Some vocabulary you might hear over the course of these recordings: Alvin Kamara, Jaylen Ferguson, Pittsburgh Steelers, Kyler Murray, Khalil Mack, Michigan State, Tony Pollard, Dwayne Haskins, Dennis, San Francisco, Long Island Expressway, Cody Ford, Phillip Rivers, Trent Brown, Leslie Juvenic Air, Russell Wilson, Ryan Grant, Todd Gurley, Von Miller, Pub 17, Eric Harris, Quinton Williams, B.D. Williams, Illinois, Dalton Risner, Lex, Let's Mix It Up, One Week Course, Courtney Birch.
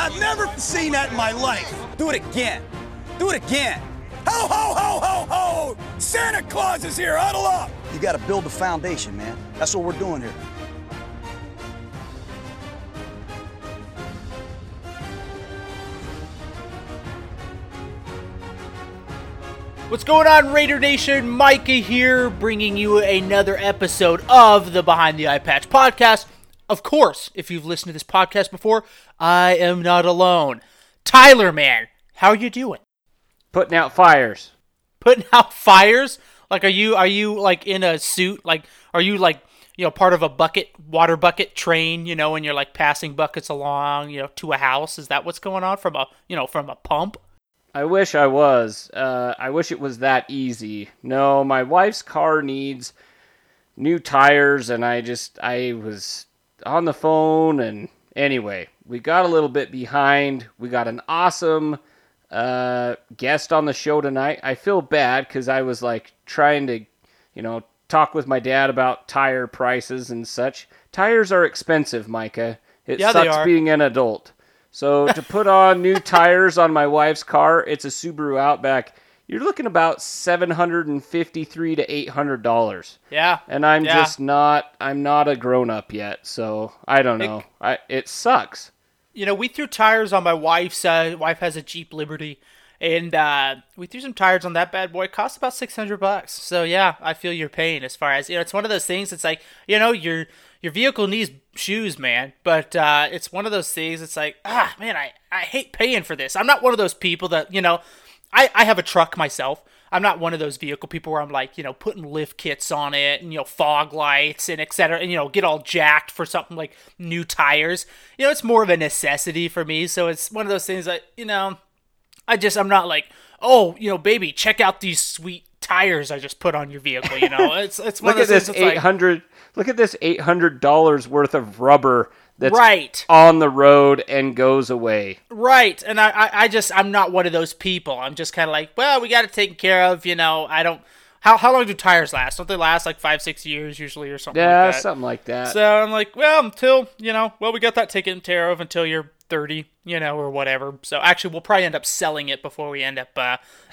I've never seen that in my life. Do it again. Do it again. Ho, ho, ho, ho, ho! Santa Claus is here, huddle up! You gotta build the foundation, man. That's what we're doing here. What's going on, Raider Nation? Micah here, bringing you another episode of the Behind the Eye Patch podcast. Of course, if you've listened to this podcast before, I am not alone. Tyler, man, how are you doing? Putting out fires. Putting out fires? Like, are you like in a suit? Like, are you like, you know, part of a bucket, water bucket train, you know, and you're like passing buckets along, you know, to a house? Is that what's going on from a, you know, from a pump? I wish I was. I wish it was that easy. No, my wife's car needs new tires, and I was on the phone, and anyway, we got a little bit behind. We got an awesome guest on the show tonight. I feel bad because I was like trying to, you know, talk with my dad about tire prices and such. Tires are expensive, Micah. It sucks being an adult. So to put on new tires on my wife's car, it's a Subaru Outback. You're looking about $753 to $800. Yeah. And I'm not a grown up yet, so I don't know. It sucks. You know, we threw tires on my wife's, wife has a Jeep Liberty, and we threw some tires on that bad boy. It cost about $600. So yeah, I feel your pain as far as, you know, it's one of those things. It's like, you know, your vehicle needs shoes, man. But it's one of those things. It's like, ah, man, I hate paying for this. I'm not one of those people that, you know, I have a truck myself. I'm not one of those vehicle people where I'm like, you know, putting lift kits on it and, you know, fog lights and et cetera, and, you know, get all jacked for something like new tires. You know, it's more of a necessity for me. So it's one of those things that, you know, I'm not like, oh, you know, baby, check out these sweet tires I just put on your vehicle. You know, it's one of those things. Look at this $800 worth of rubber that's right on the road and goes away. Right. And I'm not one of those people. I'm just kind of like, well, we got it taken care of. You know, I don't, how long do tires last? Don't they last like 5-6 years usually or something like that? Yeah, something like that. So I'm like, well, until, you know, well, we got that taken care of until you're 30, you know, or whatever. So actually we'll probably end up selling it before we end up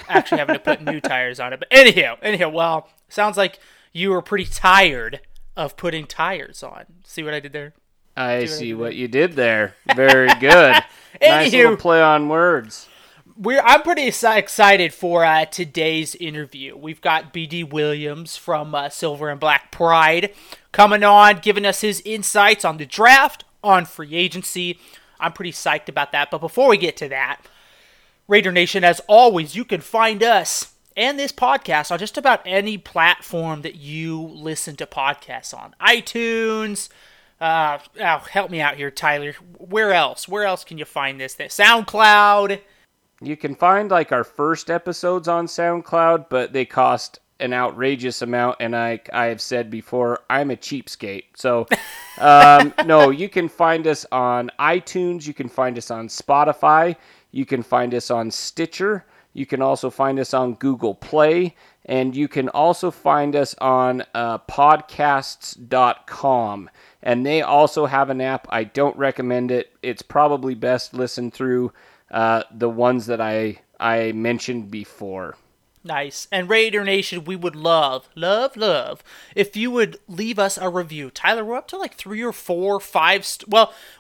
actually having to put new tires on it. But anyhow, well, sounds like you were pretty tired of putting tires on. See what I did there? I see what you did there. Very good. Nice little play on words. I'm pretty excited for today's interview. We've got B.D. Williams from Silver and Black Pride coming on, giving us his insights on the draft, on free agency. I'm pretty psyched about that. But before we get to that, Raider Nation, as always, you can find us and this podcast on just about any platform that you listen to podcasts on. iTunes, help me out here, Tyler. Where else can you find this thing? SoundCloud. You can find like our first episodes on SoundCloud, but they cost an outrageous amount, and I have said before, I'm a cheapskate. So no, you can find us on iTunes, you can find us on Spotify, you can find us on Stitcher, you can also find us on Google Play, and you can also find us on podcasts.com. And they also have an app. I don't recommend it. It's probably best listened through the ones that I mentioned before. Nice. And Raider Nation, we would love if you would leave us a review. Tyler, we're up to like 3 or 4, 5.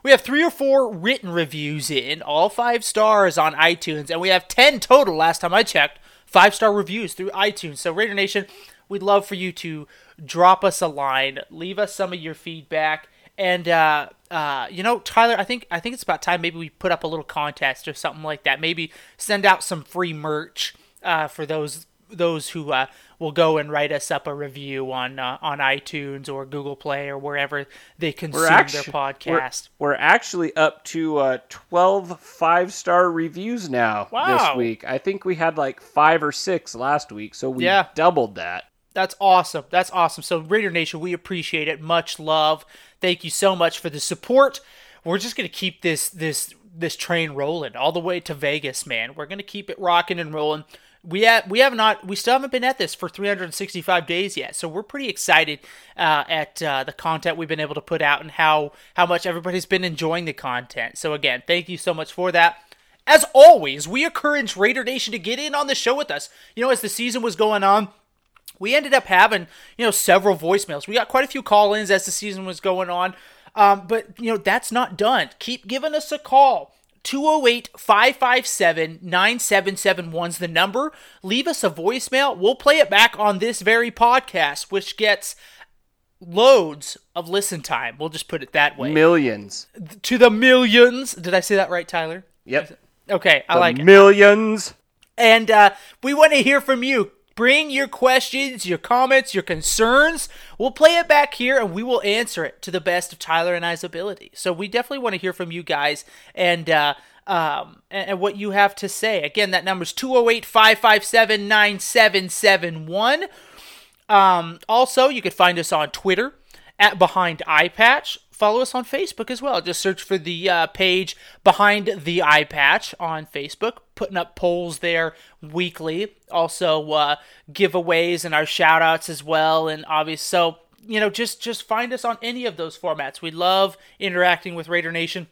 We have 3 or 4 written reviews in, all 5 stars on iTunes. And we have 10 total last time I checked, 5-star reviews through iTunes. So Raider Nation, we'd love for you to drop us a line, leave us some of your feedback, and you know, Tyler, I think it's about time maybe we put up a little contest or something like that. Maybe send out some free merch for those those who will go and write us up a review on iTunes or Google Play or wherever they consume their podcast. We're actually up to 12 5-star reviews now this week. I think we had like 5 or 6 last week, so we doubled that. That's awesome. That's awesome. So Raider Nation, we appreciate it. Much love. Thank you so much for the support. We're just going to keep this train rolling all the way to Vegas, man. We're going to keep it rocking and rolling. We still haven't been at this for 365 days yet, so we're pretty excited at the content we've been able to put out and how much everybody's been enjoying the content. So again, thank you so much for that. As always, we encourage Raider Nation to get in on the show with us. You know, as the season was going on, we ended up having, several voicemails. We got quite a few call-ins as the season was going on, but that's not done. Keep giving us a call. 208-557-9771 is the number. Leave us a voicemail. We'll play it back on this very podcast, which gets loads of listen time. We'll just put it that way. Millions. To the millions. Did I say that right, Tyler? Yep. Okay, I like it. Millions. And we want to hear from you. Bring your questions, your comments, your concerns. We'll play it back here, and we will answer it to the best of Tyler and I's ability. So we definitely want to hear from you guys and what you have to say. Again, that number is 208-557-9771. Also, you can find us on Twitter at Behind Eye Patch. Follow us on Facebook as well. Just search for the page Behind the Eye Patch on Facebook. Putting up polls there weekly. Also giveaways and our shout-outs as well. And obviously, so, just find us on any of those formats. We love interacting with Raider Nation.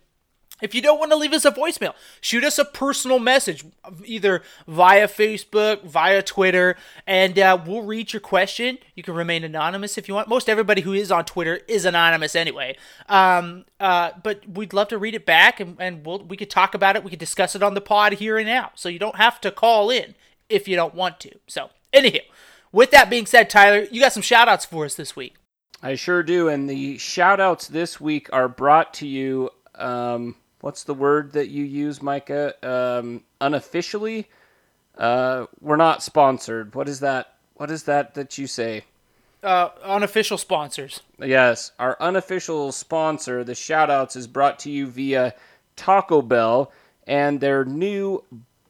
If you don't want to leave us a voicemail, shoot us a personal message, either via Facebook, via Twitter, and we'll read your question. You can remain anonymous if you want. Most everybody who is on Twitter is anonymous anyway. But we'd love to read it back, and we could talk about it. We could discuss it on the pod here and now. So you don't have to call in if you don't want to. So, anyhow, with that being said, Tyler, you got some shout-outs for us this week. I sure do, and the shout-outs this week are brought to you... What's the word that you use, Micah? Unofficially? We're not sponsored. What is that you say? Unofficial sponsors. Yes. Our unofficial sponsor, the shout-outs, is brought to you via Taco Bell and their new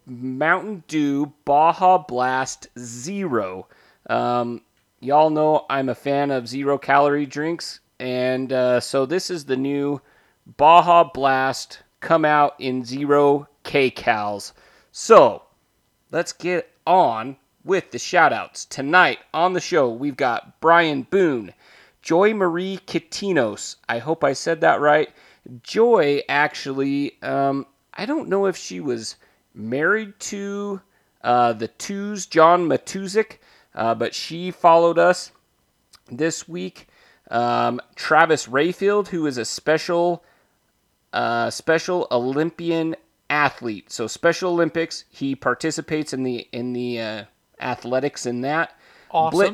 Mountain Dew Baja Blast Zero. Y'all know I'm a fan of zero-calorie drinks, and so this is the new Baja Blast, come out in 0 kcals. So, let's get on with the shout-outs. Tonight on the show, we've got Brian Boone, Joy Marie Kitinos. I hope I said that right. Joy, actually, I don't know if she was married to the Twos, John Matuzik, but she followed us this week. Travis Rayfield, who is a special Olympian athlete. So Special Olympics, he participates in the athletics in that. Awesome.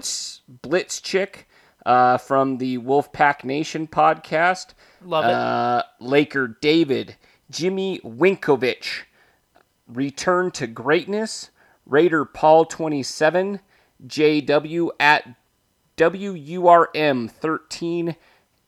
Blitz Chick from the Wolfpack Nation podcast. Love it. Laker David, Jimmy Winkovich, Return to Greatness, Raider Paul 27, JW at WURM 13,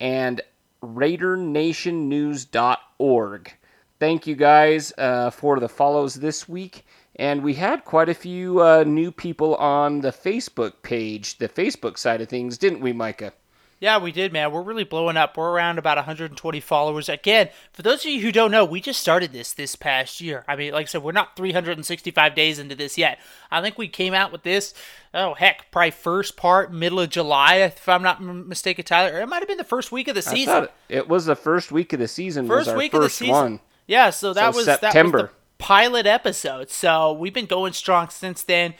and RaiderNationNews.org. Thank you guys for the follows this week. And we had quite a few new people on the Facebook page, the Facebook side of things, didn't we, Micah? Yeah, we did, man. We're really blowing up. We're around about 120 followers. Again, for those of you who don't know, we just started this past year. I mean, like I said, we're not 365 days into this yet. I think we came out with this, probably first part, middle of July, if I'm not mistaken, Tyler. It might have been the first week of the season. I thought it was the first week of the season. First week of the season. Yeah, so that was September. That was the pilot episode. So we've been going strong since then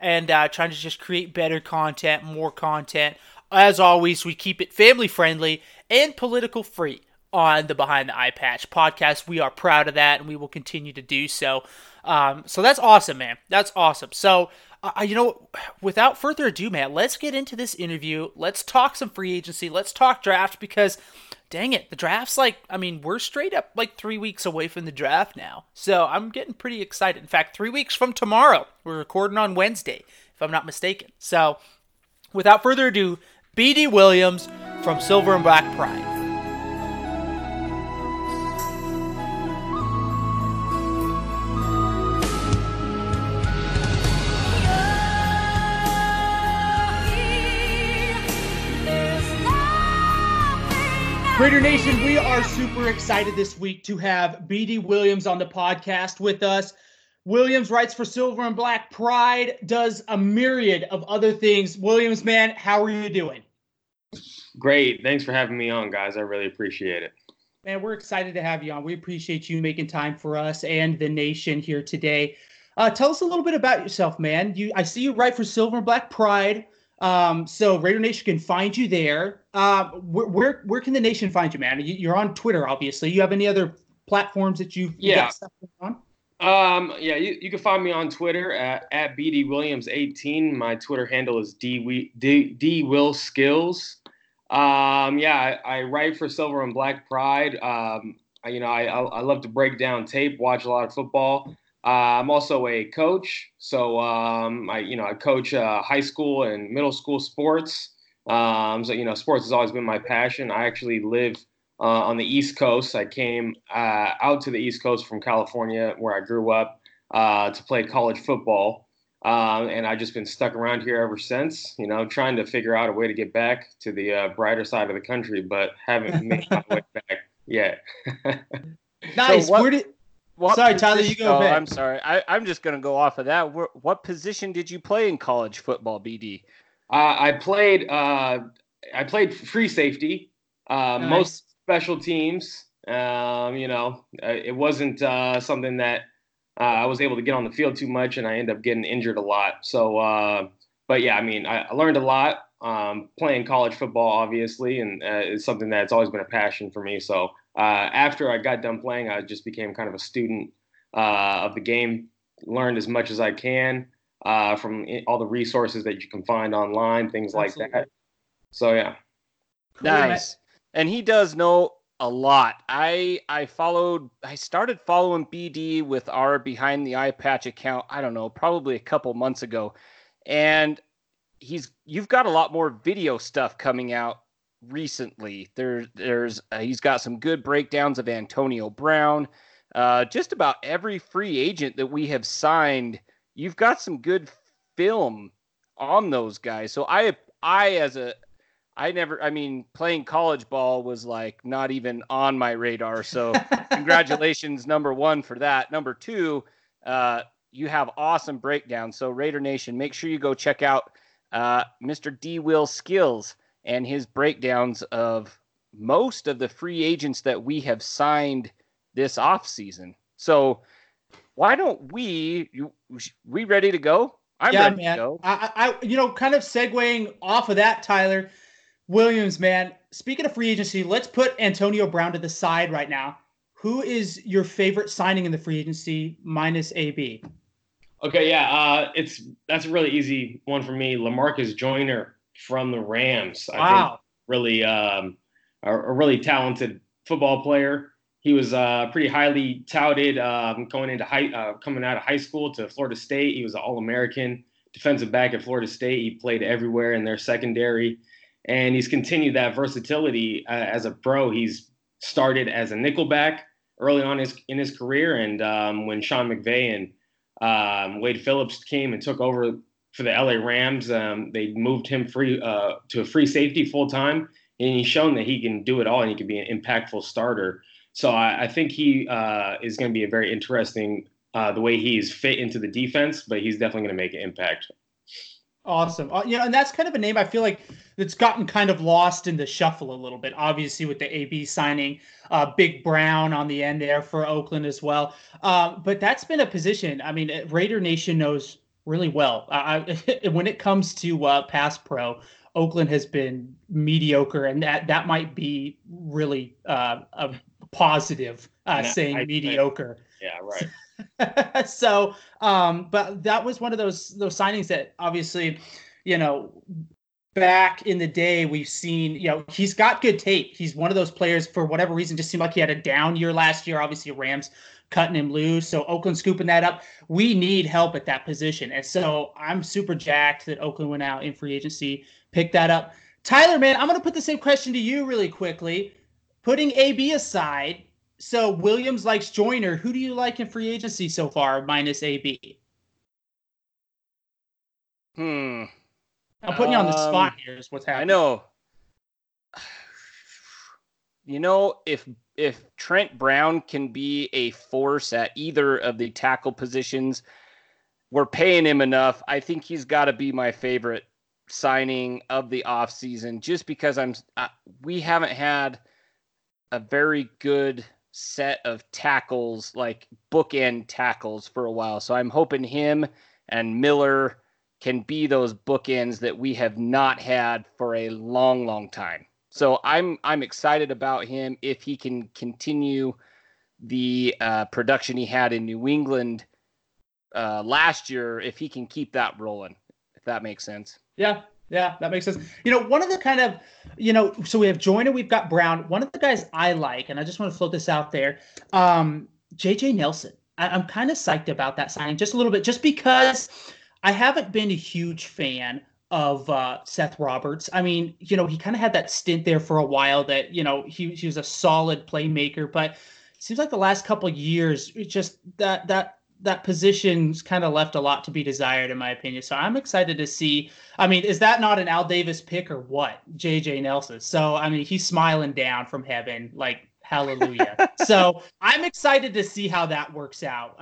and trying to just create better content, more content. As always, we keep it family-friendly and political-free on the Behind the Eye Patch podcast. We are proud of that, and we will continue to do so. So that's awesome, man. That's awesome. So, without further ado, man, let's get into this interview. Let's talk some free agency. Let's talk draft because, dang it, the draft's we're straight up 3 weeks away from the draft now. So I'm getting pretty excited. In fact, 3 weeks from tomorrow, we're recording on Wednesday. if I'm not mistaken. So without further ado, B.D. Williams from Silver and Black Pride. Raider Nation, we are super excited this week to have B.D. Williams on the podcast with us. Williams writes for Silver and Black Pride, does a myriad of other things. Williams, man, how are you doing? Great. Thanks for having me on, guys. I really appreciate it. Man, we're excited to have you on. We appreciate you making time for us and the nation here today. Tell us a little bit about yourself, man. I see you write for Silver and Black Pride. So Raider Nation can find you there. Where can the nation find you, man? You're on Twitter, obviously. You have any other platforms that you got stuff on? You can find me on Twitter at BDWilliams18. My Twitter handle is DWillSkills. I write for Silver and Black Pride. I love to break down tape, watch a lot of football. I'm also a coach, so I coach high school and middle school sports. Sports has always been my passion. I actually live on the East Coast. I came out to the East Coast from California, where I grew up, to play college football, and I've just been stuck around here ever since. You know, trying to figure out a way to get back to the brighter side of the country, but haven't made my way back yet. Nice. So sorry, Tyler, you go ahead. I'm sorry. I'm just going to go off of that. What position did you play in college football, BD? I played free safety, nice. Most special teams. It wasn't something that I was able to get on the field too much, and I ended up getting injured a lot. So, I learned a lot playing college football, obviously, and it's something that's always been a passion for me. So, after I got done playing, I just became kind of a student of the game, learned as much as I can from all the resources that you can find online, things Absolutely. Like that. So, yeah. Cool. Nice. And he does know a lot. I started following BD with our Behind the Eye Patch account, I don't know, probably a couple months ago. And you've got a lot more video stuff coming out recently. There's he's got some good breakdowns of Antonio Brown, just about every free agent that we have signed. You've got some good film on those guys. So playing college ball was like not even on my radar. So congratulations, number one, for that. Number two, you have awesome breakdowns. So Raider Nation, make sure you go check out Mr. D. Will Skills and his breakdowns of most of the free agents that we have signed this offseason. So why don't we ready to go? I'm ready to go. I kind of segueing off of that, Tyler Williams, man, speaking of free agency, let's put Antonio Brown to the side right now. Who is your favorite signing in the free agency minus AB? Okay. Yeah. That's a really easy one for me. LaMarcus Joyner from the Rams. I think really a really talented football player. He was pretty highly touted coming out of high school to Florida State. He was an All-American defensive back at Florida State. He played everywhere in their secondary, and he's continued that versatility as a pro. He's started as a nickelback early on in his career, and when Sean McVay and Wade Phillips came and took over for the LA Rams, they moved him to a free safety full time, and he's shown that he can do it all and he can be an impactful starter. So I think he is going to be a very interesting the way he's fit into the defense, but he's definitely going to make an impact. Awesome. And that's kind of a name I feel like that's gotten kind of lost in the shuffle a little bit, obviously with the AB signing, Big Brown on the end there for Oakland as well. But that's been a position, I mean, Raider Nation knows really well. When it comes to pass pro, Oakland has been mediocre, and that might be really a positive mediocre. Yeah, right. So, but that was one of those signings that obviously, back in the day, we've seen, you know, he's got good tape. He's one of those players, for whatever reason, just seemed like he had a down year last year. Obviously, Rams cutting him loose. So Oakland scooping that up. We need help at that position. And so I'm super jacked that Oakland went out in free agency, picked that up. Tyler, man, I'm going to put the same question to you really quickly. Putting AB aside, so Williams likes Joyner. Who do you like in free agency so far, minus AB? I'm putting you on the spot here is what's happening. I know. You know, if Trent Brown can be a force at either of the tackle positions, we're paying him enough. I think he's got to be my favorite signing of the offseason, just because we haven't had a very good set of tackles, like bookend tackles, for a while. So I'm hoping him and Miller can be those bookends that we have not had for a long, long time. So I'm excited about him if he can continue the production he had in New England last year, if he can keep that rolling, if that makes sense. Yeah, that makes sense. You know, one of the kind of, you know, so we have Joyner, we've got Brown. One of the guys I like, and I just want to float this out there, J.J. Nelson. I'm kind of psyched about that signing just a little bit, just because I haven't been a huge fan of Seth Roberts. I mean, you know, he kind of had that stint there for a while that, you know, he was a solid playmaker, but it seems like the last couple of years, it just that position's kind of left a lot to be desired, in my opinion. So I'm excited to see. I mean, is that not an Al Davis pick or what? J.J. Nelson. So, I mean, he's smiling down from heaven, like, hallelujah. So I'm excited to see how that works out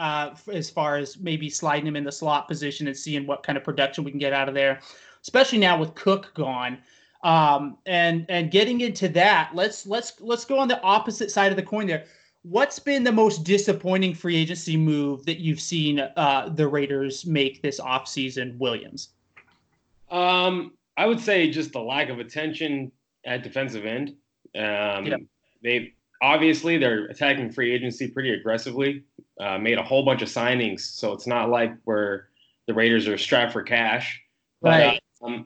as far as maybe sliding him in the slot position and seeing what kind of production we can get out of there, especially now with Cook gone. And getting into that, let's go on the opposite side of the coin there. What's been the most disappointing free agency move that you've seen the Raiders make this offseason, Williams? I would say just the lack of attention at defensive end. Obviously, they're attacking free agency pretty aggressively, made a whole bunch of signings. So it's not like the Raiders are strapped for cash. Right. But,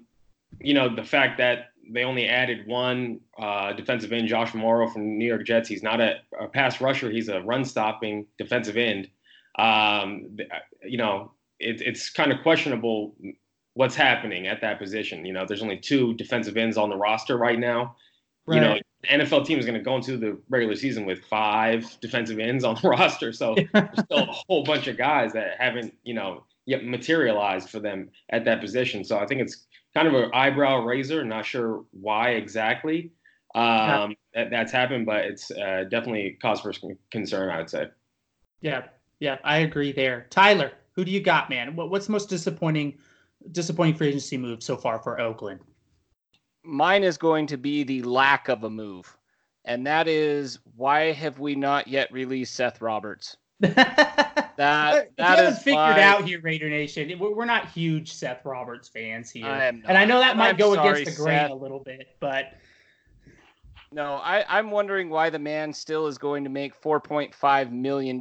you know, the fact that they only added one defensive end, Josh Morrow from New York Jets. He's not a pass rusher. He's a run-stopping defensive end. You know, it's kind of questionable what's happening at that position. You know, there's only two defensive ends on the roster right now. Right. You know, NFL team is going to go into the regular season with five defensive ends on the roster. So there's still a whole bunch of guys that haven't, you know, yet materialized for them at that position. So I think it's kind of an eyebrow raiser. Not sure why exactly that's happened, but it's definitely cause for concern, I would say. Yeah, I agree there. Tyler, who do you got, man? What's the most disappointing free agency move so far for Oakland? Mine is going to be the lack of a move. And that is, why have we not yet released Seth Roberts? That is figured out here, Raider Nation. We're not huge Seth Roberts fans here. I am not. And I know that might go against the grain a little bit, but no, I'm wondering why the man still is going to make $4.5 million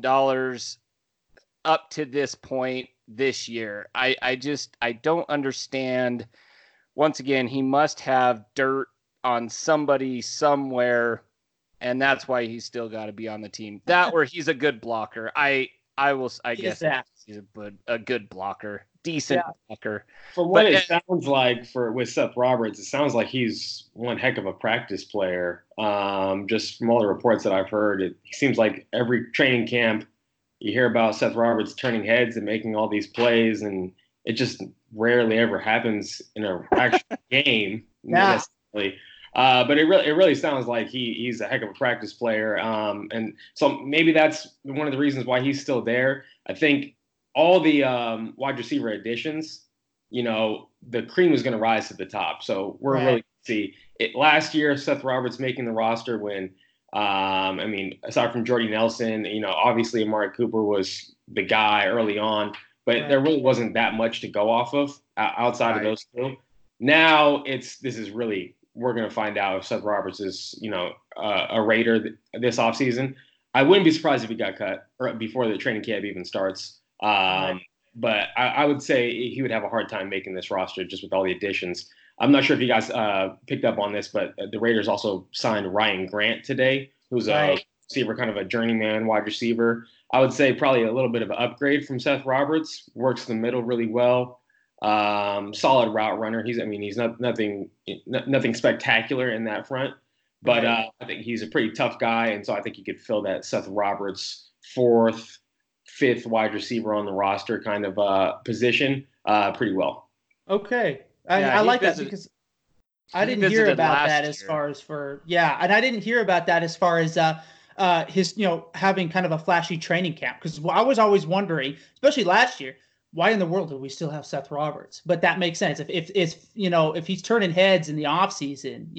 up to this point this year. I don't understand. Once again, he must have dirt on somebody somewhere, and that's why he's still got to be on the team. That, or he's a good blocker. I guess he's a good blocker, decent blocker. For what sounds like with Seth Roberts, it sounds like he's one heck of a practice player. Just from all the reports that I've heard, it seems like every training camp you hear about Seth Roberts turning heads and making all these plays, and it just rarely ever happens in an actual game. Yeah. But it really sounds like he's a heck of a practice player. And so maybe that's one of the reasons why he's still there. I think all the wide receiver additions, you know, the cream is going to rise to the top. So we're really going to see it. Last year, Seth Roberts making the roster when, I mean, aside from Jordy Nelson, you know, obviously Amari Cooper was the guy early on. But there really wasn't that much to go off of outside of those two. Now we're going to find out if Seth Roberts is, you know, a Raider this offseason. I wouldn't be surprised if he got cut before the training camp even starts. But I would say he would have a hard time making this roster just with all the additions. I'm not sure if you guys picked up on this, but the Raiders also signed Ryan Grant today, who's a receiver, kind of a journeyman wide receiver. I would say probably a little bit of an upgrade from Seth Roberts. Works the middle really well. Solid route runner. He's not nothing spectacular in that front, but I think he's a pretty tough guy, and so I think he could fill that Seth Roberts fifth wide receiver on the roster kind of position pretty well. Okay. I like that because I didn't hear about that as far as and I didn't hear about that as far as his, having kind of a flashy training camp. Because I was always wondering, especially last year, why in the world do we still have Seth Roberts? But that makes sense. If he's turning heads in the off season,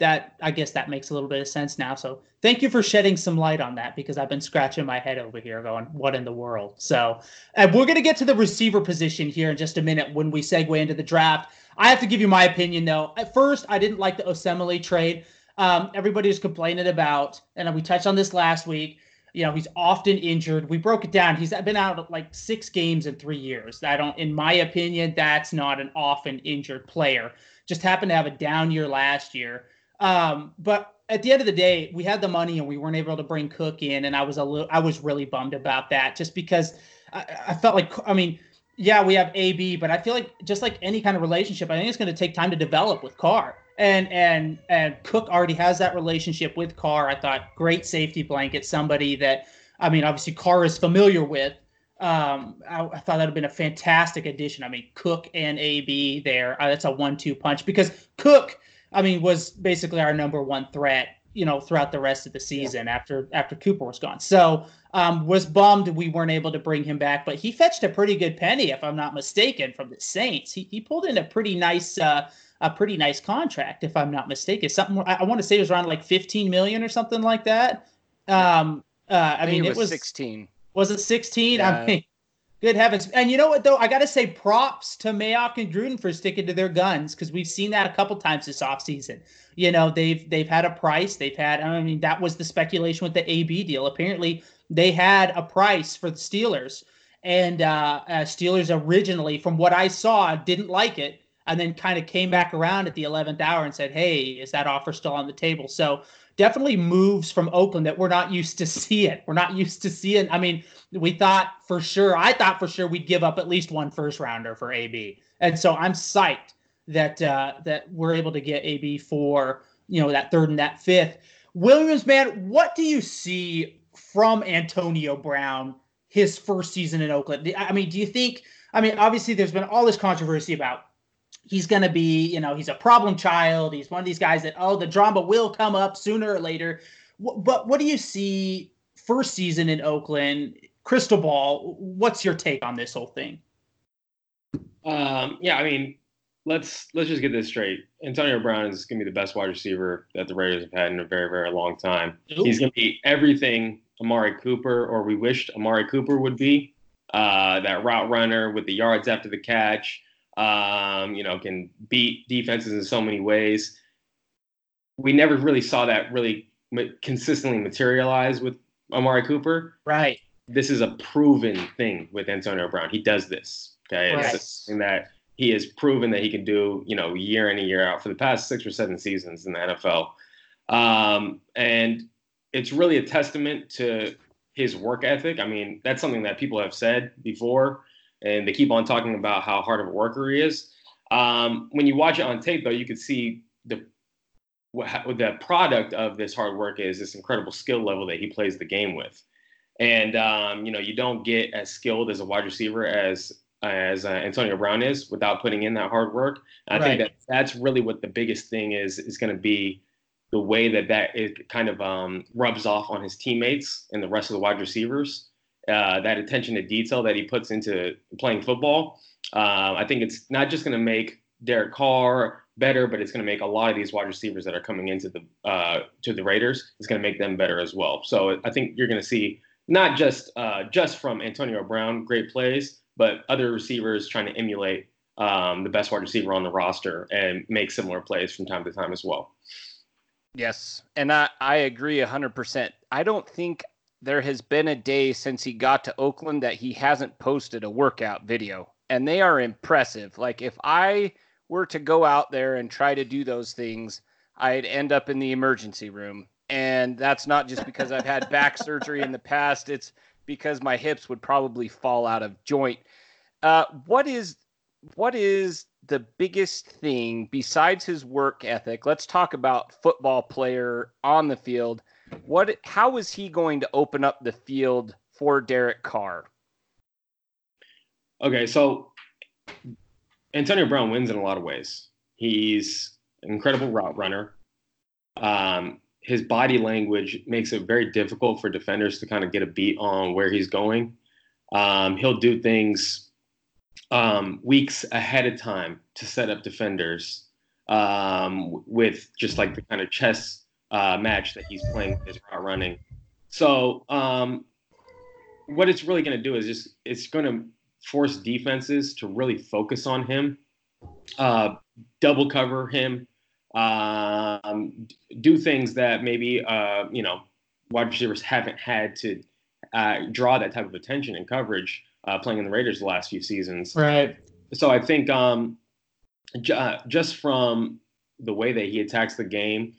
that I guess that makes a little bit of sense now. So thank you for shedding some light on that, because I've been scratching my head over here going, what in the world? So we're going to get to the receiver position here in just a minute when we segue into the draft. I have to give you my opinion, though. At first, I didn't like the Osemele trade. Everybody was complaining about, and we touched on this last week, he's often injured. We broke it down. He's been out of like 6 games in 3 years. In my opinion, that's not an often injured player. Just happened to have a down year last year. But at the end of the day, we had the money and we weren't able to bring Cook in. And I was really bummed about that, just because I felt like, we have AB, but I feel like just like any kind of relationship, I think it's going to take time to develop with Carr, and Cook already has that relationship with Carr. I thought great safety blanket, somebody that, obviously Carr is familiar with. I thought that'd have been a fantastic addition. Cook and AB there, that's a 1-2 punch, because Cook, was basically our number one threat, throughout the rest of the season after Cooper was gone. So was bummed we weren't able to bring him back, but he fetched a pretty good penny, if I'm not mistaken, from the Saints. He pulled in a pretty nice contract, if I'm not mistaken. Something I want to say it was around like $15 million or something like that. It was 16. Was it 16? Yeah. Good heavens. And you know what, though? I got to say props to Mayock and Gruden for sticking to their guns, because we've seen that a couple times this offseason. They've had a price. They've had, that was the speculation with the AB deal. Apparently, they had a price for the Steelers. And Steelers originally, from what I saw, didn't like it, and then kind of came back around at the 11th hour and said, hey, is that offer still on the table? So definitely moves from Oakland that we're not used to seeing. I thought for sure we'd give up at least one first rounder for AB. And so I'm psyched that that we're able to get AB for, that third and that fifth. Williams, man, what do you see from Antonio Brown, his first season in Oakland? Do you think, obviously there's been all this controversy about he's going to be, he's a problem child. He's one of these guys that, the drama will come up sooner or later. But what do you see first season in Oakland? Crystal ball, what's your take on this whole thing? Let's just get this straight. Antonio Brown is going to be the best wide receiver that the Raiders have had in a very, very long time. Ooh. He's going to be everything Amari Cooper, or we wished Amari Cooper would be. That route runner with the yards after the catch. Can beat defenses in so many ways. We never really saw that really consistently materialize with Amari Cooper. Right. This is a proven thing with Antonio Brown. He does this. Okay. Right. It's something that he has proven that he can do, year in and year out for the past 6 or 7 seasons in the NFL. And it's really a testament to his work ethic. That's something that people have said before, and they keep on talking about how hard of a worker he is. When you watch it on tape, though, you can see the product of this hard work is this incredible skill level that he plays the game with. And, you don't get as skilled as a wide receiver as Antonio Brown is without putting in that hard work. And I think that's really what the biggest thing is going to be, the way that it kind of rubs off on his teammates and the rest of the wide receivers. That attention to detail that he puts into playing football. I think it's not just going to make Derek Carr better, but it's going to make a lot of these wide receivers that are coming into the Raiders. It's going to make them better as well. So I think you're going to see not just from Antonio Brown great plays, but other receivers trying to emulate the best wide receiver on the roster and make similar plays from time to time as well. Yes, and I agree 100%. I don't think there has been a day since he got to Oakland that he hasn't posted a workout video, and they are impressive. Like if I were to go out there and try to do those things, I'd end up in the emergency room. And that's not just because I've had back surgery in the past. It's because my hips would probably fall out of joint. What is the biggest thing besides his work ethic? Let's talk about football player on the field. How is he going to open up the field for Derek Carr? Okay, so Antonio Brown wins in a lot of ways. He's an incredible route runner. His body language makes it very difficult for defenders to kind of get a beat on where he's going. He'll do things weeks ahead of time to set up defenders with just like the kind of chess match that he's playing with his route running. So what it's really going to do is it's going to force defenses to really focus on him, double cover him, do things that maybe, wide receivers haven't had to draw that type of attention and coverage playing in the Raiders the last few seasons. Right. So I think just from the way that he attacks the game,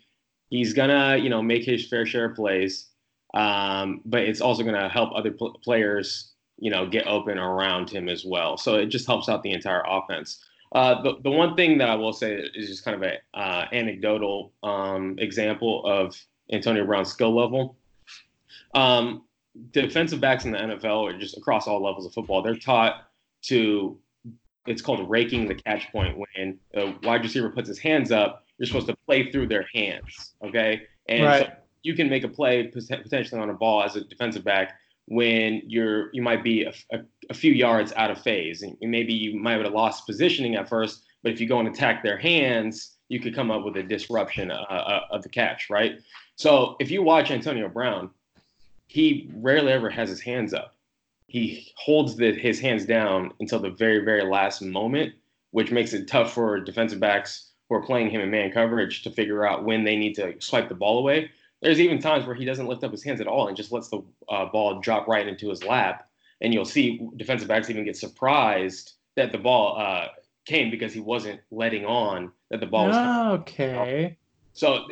he's going to, make his fair share of plays, but it's also going to help other players, get open around him as well. So it just helps out the entire offense. The one thing that I will say is just kind of a anecdotal example of Antonio Brown's skill level. Defensive backs in the NFL or just across all levels of football, they're taught to – it's called raking the catch point. When a wide receiver puts his hands up, you're supposed to play through their hands, okay? And right. So you can make a play potentially on a ball as a defensive back when you might be a few yards out of phase. And maybe you might have lost positioning at first, but if you go and attack their hands, you could come up with a disruption of the catch, right? So if you watch Antonio Brown, he rarely ever has his hands up. He holds his hands down until the very, very last moment, which makes it tough for defensive backs who are playing him in man coverage to figure out when they need to swipe the ball away. There's even times where he doesn't lift up his hands at all and just lets the ball drop right into his lap. And you'll see defensive backs even get surprised that the ball came because he wasn't letting on that the ball was. Okay. So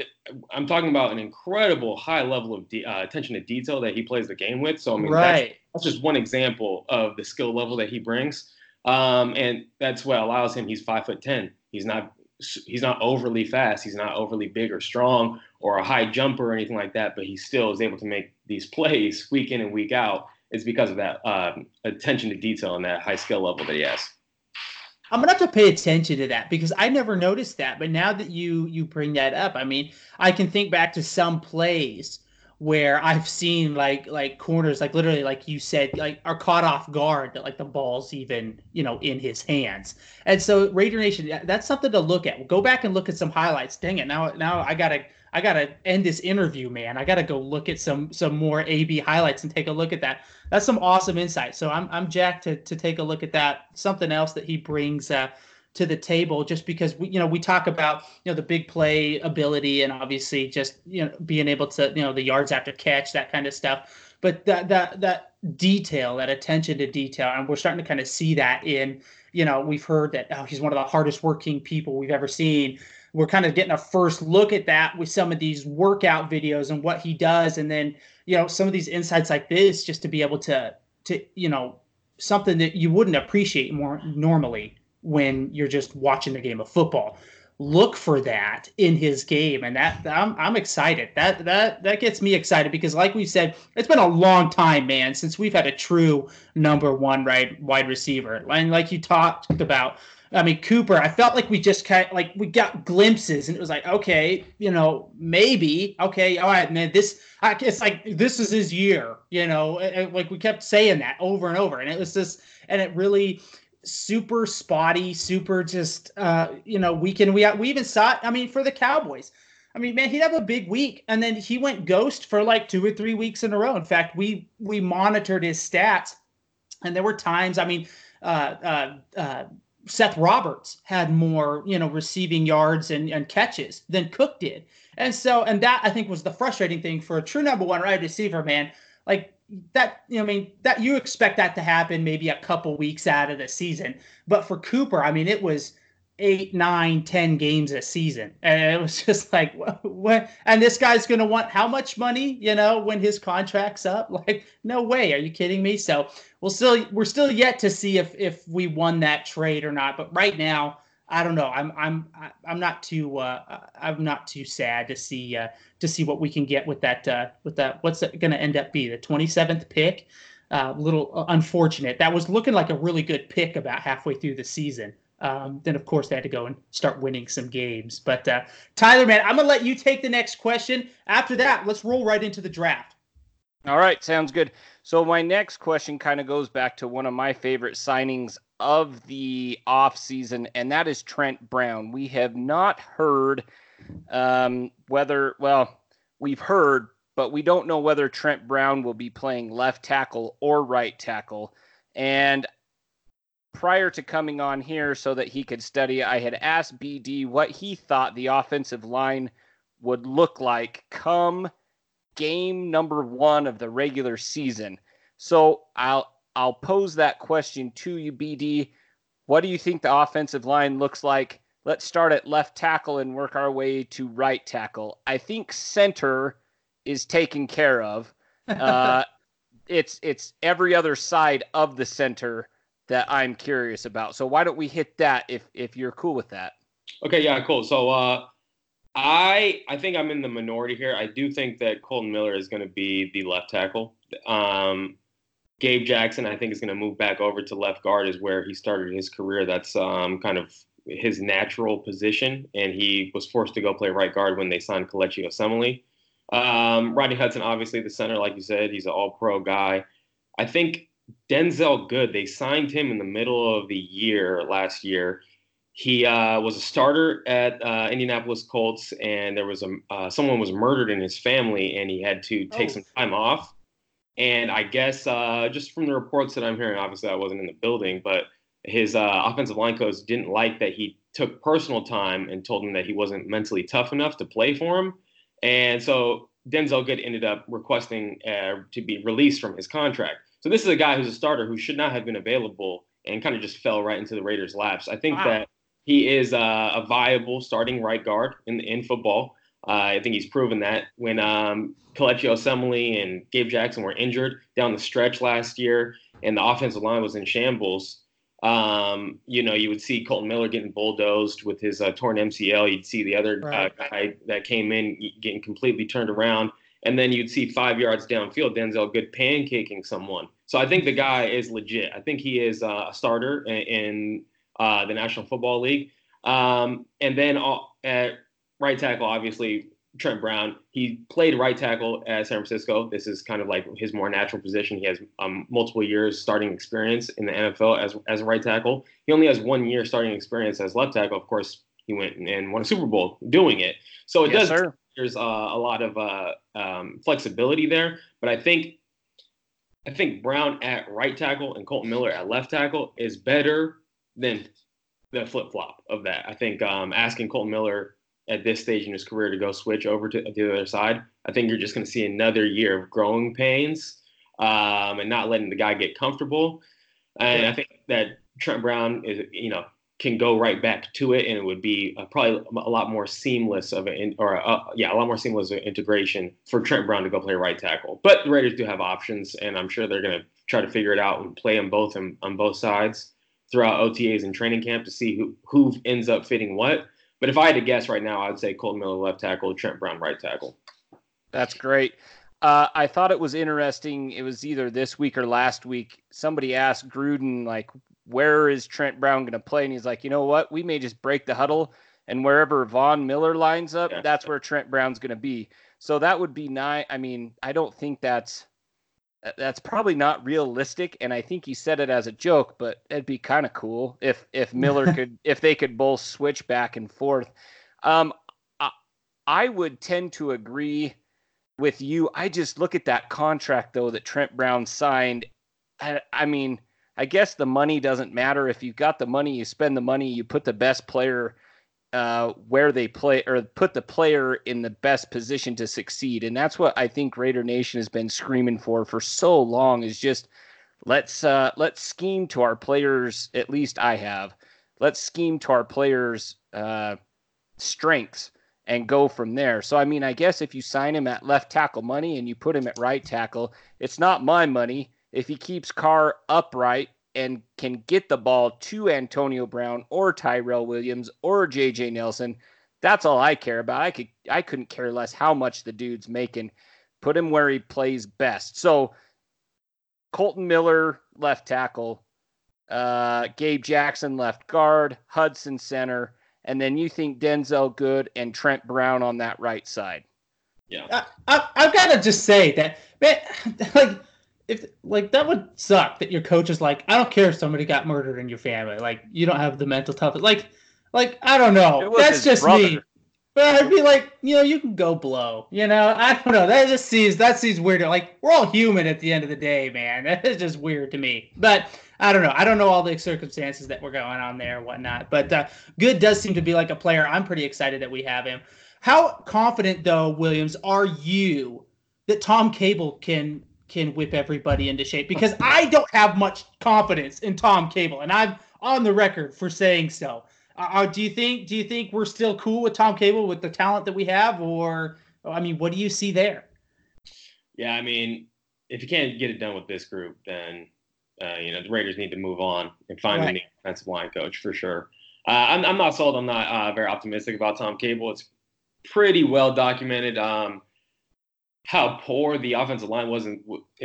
I'm talking about an incredible high level of attention to detail that he plays the game with. So, I mean, right. That's just one example of the skill level that he brings. And that's what allows him. He's 5'10". He's not overly fast. He's not overly big or strong or a high jumper or anything like that, but he still is able to make these plays week in and week out. It's because of that attention to detail and that high skill level that he has. I'm going to have to pay attention to that because I never noticed that. But now that you bring that up, I mean, I can think back to some plays where I've seen like corners, like literally, like you said, like are caught off guard that like the ball's even, in his hands. And so Raider Nation, that's something to look at. We'll go back and look at some highlights. Dang it. Now I gotta end this interview, man. I gotta go look at some more AB highlights and take a look at that. That's some awesome insight. So I'm jacked to take a look at that. Something else that he brings to the table, just because we talk about the big play ability and obviously just being able to the yards after catch, that kind of stuff. But that detail, that attention to detail, and we're starting to kind of see that in we've heard that he's one of the hardest working people we've ever seen. We're kind of getting a first look at that with some of these workout videos and what he does. And then, some of these insights like this, just to be able to something that you wouldn't appreciate more normally when you're just watching the game of football. Look for that in his game. And that I'm excited. That gets me excited because like we said, it's been a long time, man, since we've had a true number one wide receiver. And like you talked about, I mean, Cooper, I felt like we just kind of, we got glimpses, and it was like, okay, maybe, okay, all right, man, it's like, this is his year, and we kept saying that over and over, and it was just, and it really super spotty, super just, week in, week out. We even saw it, I mean, for the Cowboys. I mean, man, he'd have a big week, and then he went ghost for like 2 or 3 weeks in a row. In fact, we monitored his stats, and there were times, I mean, Seth Roberts had more, receiving yards and catches than Cook did. And so, and that I think was the frustrating thing for a true number one wide receiver, man, like that, that you expect that to happen maybe a couple weeks out of the season. But for Cooper, I mean, it was 8, 9, 10 games a season. And it was just like, what? And this guy's going to want how much money, you know, when his contract's up? Like, no way. Are you kidding me? So we're still yet to see if we won that trade or not. But right now, I don't know. I'm not too sad to see what we can get with that what's going to end up be the 27th pick. A little unfortunate. That was looking like a really good pick about halfway through the season. Then, of course, they had to go and start winning some games. But, Tyler, man, I'm going to let you take the next question. After that, let's roll right into the draft. All right, sounds good. So my next question kind of goes back to one of my favorite signings of the offseason, and that is Trent Brown. We have not heard we've heard, but we don't know whether Trent Brown will be playing left tackle or right tackle. And prior to coming on here so that he could study, I had asked BD what he thought the offensive line would look like come game number 1 of the regular season. So I'll pose that question to you, BD. What do you think the offensive line looks like? Let's start at left tackle and work our way to right tackle. I think center is taken care of. It's every other side of the center that I'm curious about. So why don't we hit that if you're cool with that? Okay, yeah, cool. So I think I'm in the minority here. I do think that Kolton Miller is going to be the left tackle. Gabe Jackson, I think, is going to move back over to left guard, is where he started his career. That's kind of his natural position, and he was forced to go play right guard when they signed Kelechi Osemele. Rodney Hudson, obviously, the center, like you said, he's an all-pro guy. I think Denzelle Good, they signed him in the middle of the year last year. He was a starter at Indianapolis Colts, and there was someone was murdered in his family, and he had to take some time off. And I guess just from the reports that I'm hearing, obviously I wasn't in the building, but his offensive line coach didn't like that he took personal time and told him that he wasn't mentally tough enough to play for him. And so Denzelle Good ended up requesting to be released from his contract. So this is a guy who's a starter who should not have been available and kind of just fell right into the Raiders' laps. I think that he is a viable starting right guard in football. I think he's proven that when Kelechi Osemele and Gabe Jackson were injured down the stretch last year and the offensive line was in shambles, you would see Kolton Miller getting bulldozed with his torn MCL. You'd see the other guy that came in getting completely turned around. And then you'd see 5 yards downfield, Denzelle Good pancaking someone. So I think the guy is legit. I think he is a starter in the National Football League. And then at right tackle, obviously, Trent Brown. He played right tackle at San Francisco. This is kind of like his more natural position. He has multiple years starting experience in the NFL as a right tackle. He only has 1 year starting experience as left tackle. Of course, he went and won a Super Bowl doing it. So it does. There's a lot of flexibility there, but I think Brown at right tackle and Kolton Miller at left tackle is better than the flip-flop of that. I think asking Kolton Miller at this stage in his career to go switch over to the other side, I think you're just going to see another year of growing pains and not letting the guy get comfortable. And I think that Trent Brown is, can go right back to it, and it would be probably a lot more seamless of an integration for Trent Brown to go play right tackle. But the Raiders do have options, and I'm sure they're going to try to figure it out and play them both on both sides throughout OTAs and training camp to see who ends up fitting what. But if I had to guess right now, I'd say Kolton Miller left tackle, Trent Brown right tackle. That's great. I thought it was interesting. It was either this week or last week. Somebody asked Gruden, like, where is Trent Brown going to play? And he's like, you know what? We may just break the huddle, and wherever Von Miller lines up, that's where Trent Brown's going to be. So that would be nice. I mean, I don't think that's probably not realistic. And I think he said it as a joke, but it'd be kind of cool if Miller if they could both switch back and forth. I would tend to agree with you. I just look at that contract though, that Trent Brown signed. I mean, I guess the money doesn't matter. If you've got the money, you spend the money, you put the best player where they play, or put the player in the best position to succeed. And that's what I think Raider Nation has been screaming for so long, is just let's scheme to our players. At least I have. let's scheme to our players' strengths and go from there. So, I mean, I guess if you sign him at left tackle money and you put him at right tackle, it's not my money. If he keeps Carr upright and can get the ball to Antonio Brown or Tyrell Williams or J.J. Nelson, that's all I care about. I couldn't care less how much the dude's making. Put him where he plays best. So, Kolton Miller, left tackle. Gabe Jackson, left guard. Hudson, center. And then you think Denzelle Good and Trent Brown on that right side. Yeah, I've got to just say that, man, like, if like that would suck that your coach is like, I don't care if somebody got murdered in your family, like you don't have the mental toughness, like I don't know, that's just brother. Me. But I'd be like, you know, you can go blow, you know, I don't know, that seems weird. Like we're all human at the end of the day, man. That is just weird to me, but. I don't know all the circumstances that were going on there and whatnot, but Good does seem to be like a player. I'm pretty excited that we have him. How confident, though, Williams, are you that Tom Cable can whip everybody into shape? Because I don't have much confidence in Tom Cable, and I'm on the record for saying so. Do you think we're still cool with Tom Cable with the talent that we have, or I mean, what do you see there? Yeah, I mean, if you can't get it done with this group, then. The Raiders need to move on and find a new defensive line coach for sure. I'm not sold. I'm not very optimistic about Tom Cable. It's pretty well documented how poor the offensive line was in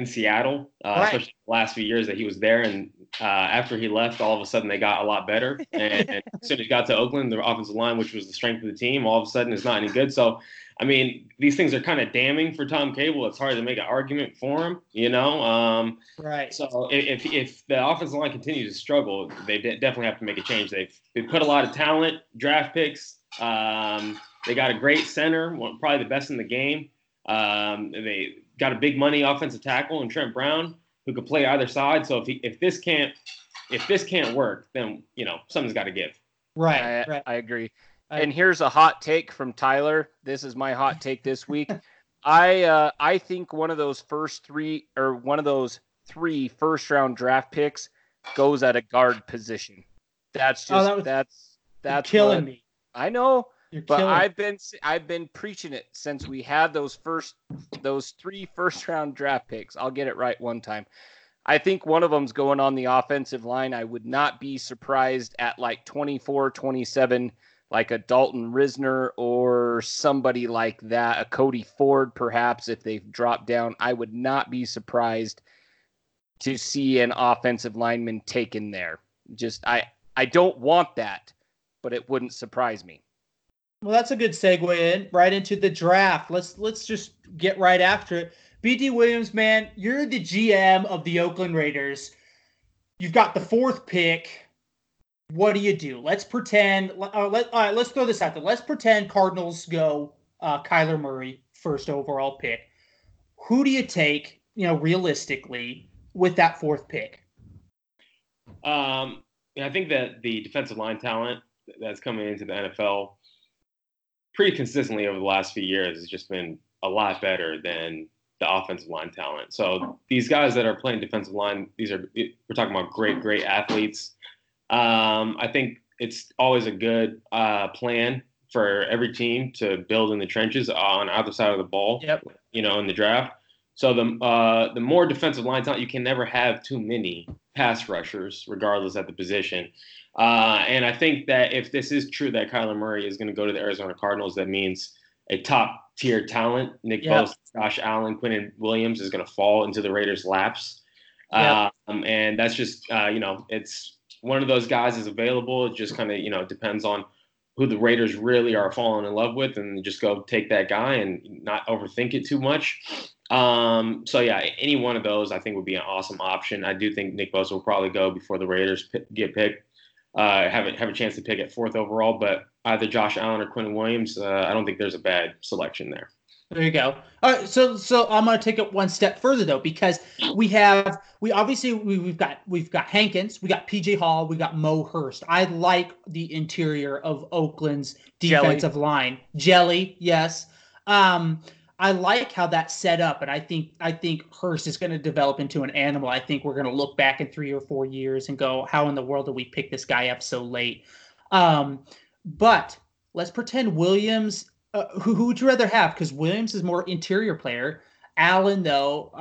Seattle, especially the last few years that he was there. And after he left, all of a sudden they got a lot better. And as soon as he got to Oakland, the offensive line, which was the strength of the team, all of a sudden is not any good. So, I mean, these things are kind of damning for Tom Cable. It's hard to make an argument for him, you know. So if the offensive line continues to struggle, they definitely have to make a change. They've put a lot of talent, draft picks. They got a great center, probably the best in the game. They got a big money offensive tackle in Trent Brown, who could play either side. So if this can't work, then you know something's got to give. Right. I agree. And here's a hot take from Tyler. This is my hot take this week. I think one of those three first round draft picks goes at a guard position. That's just that's killing me. I know, but I've been preaching it since we had those three first round draft picks. I'll get it right one time. I think one of them's going on the offensive line. I would not be surprised at like 24, 27. Like a Dalton Risner or somebody like that, a Cody Ford, perhaps, if they've dropped down. I would not be surprised to see an offensive lineman taken there. Just, I don't want that, but it wouldn't surprise me. Well, that's a good segue right into the draft. Let's just get right after it. B.D. Williams, man, you're the GM of the Oakland Raiders. You've got the fourth pick. What do you do? Let's pretend. All right, let's throw this out there. Let's pretend Cardinals go Kyler Murray, first overall pick. Who do you take, you know, realistically with that fourth pick? I think that the defensive line talent that's coming into the NFL pretty consistently over the last few years has just been a lot better than the offensive line talent. So these guys that are playing defensive line, we're talking about great athletes. I think it's always a good plan for every team to build in the trenches on either side of the ball, you know, in the draft. So the more defensive line talent, you can never have too many pass rushers, regardless at the position. And I think that if this is true that Kyler Murray is going to go to the Arizona Cardinals, that means a top-tier talent, Nick Bosa, Josh Allen, Quinton Williams, is going to fall into the Raiders' laps. And that's just, you know, it's – one of those guys is available. It just kind of, you know, depends on who the Raiders really are falling in love with, and just go take that guy and not overthink it too much. So, yeah, any one of those I think would be an awesome option. I do think Nick Bosa will probably go before the Raiders get picked, have a chance to pick at fourth overall. But either Josh Allen or Quinton Williams, I don't think there's a bad selection there. There you go. All right, so I'm going to take it one step further though, because we've got Hankins, we got P.J. Hall, we got Moe Hurst. I like the interior of Oakland's defensive line. Jelly, yes. I like how that's set up, and I think Hurst is going to develop into an animal. I think we're going to look back in 3 or 4 years and go, how in the world did we pick this guy up so late? But let's pretend Williams, who would you rather have? Because Williams is more interior player. Allen, though,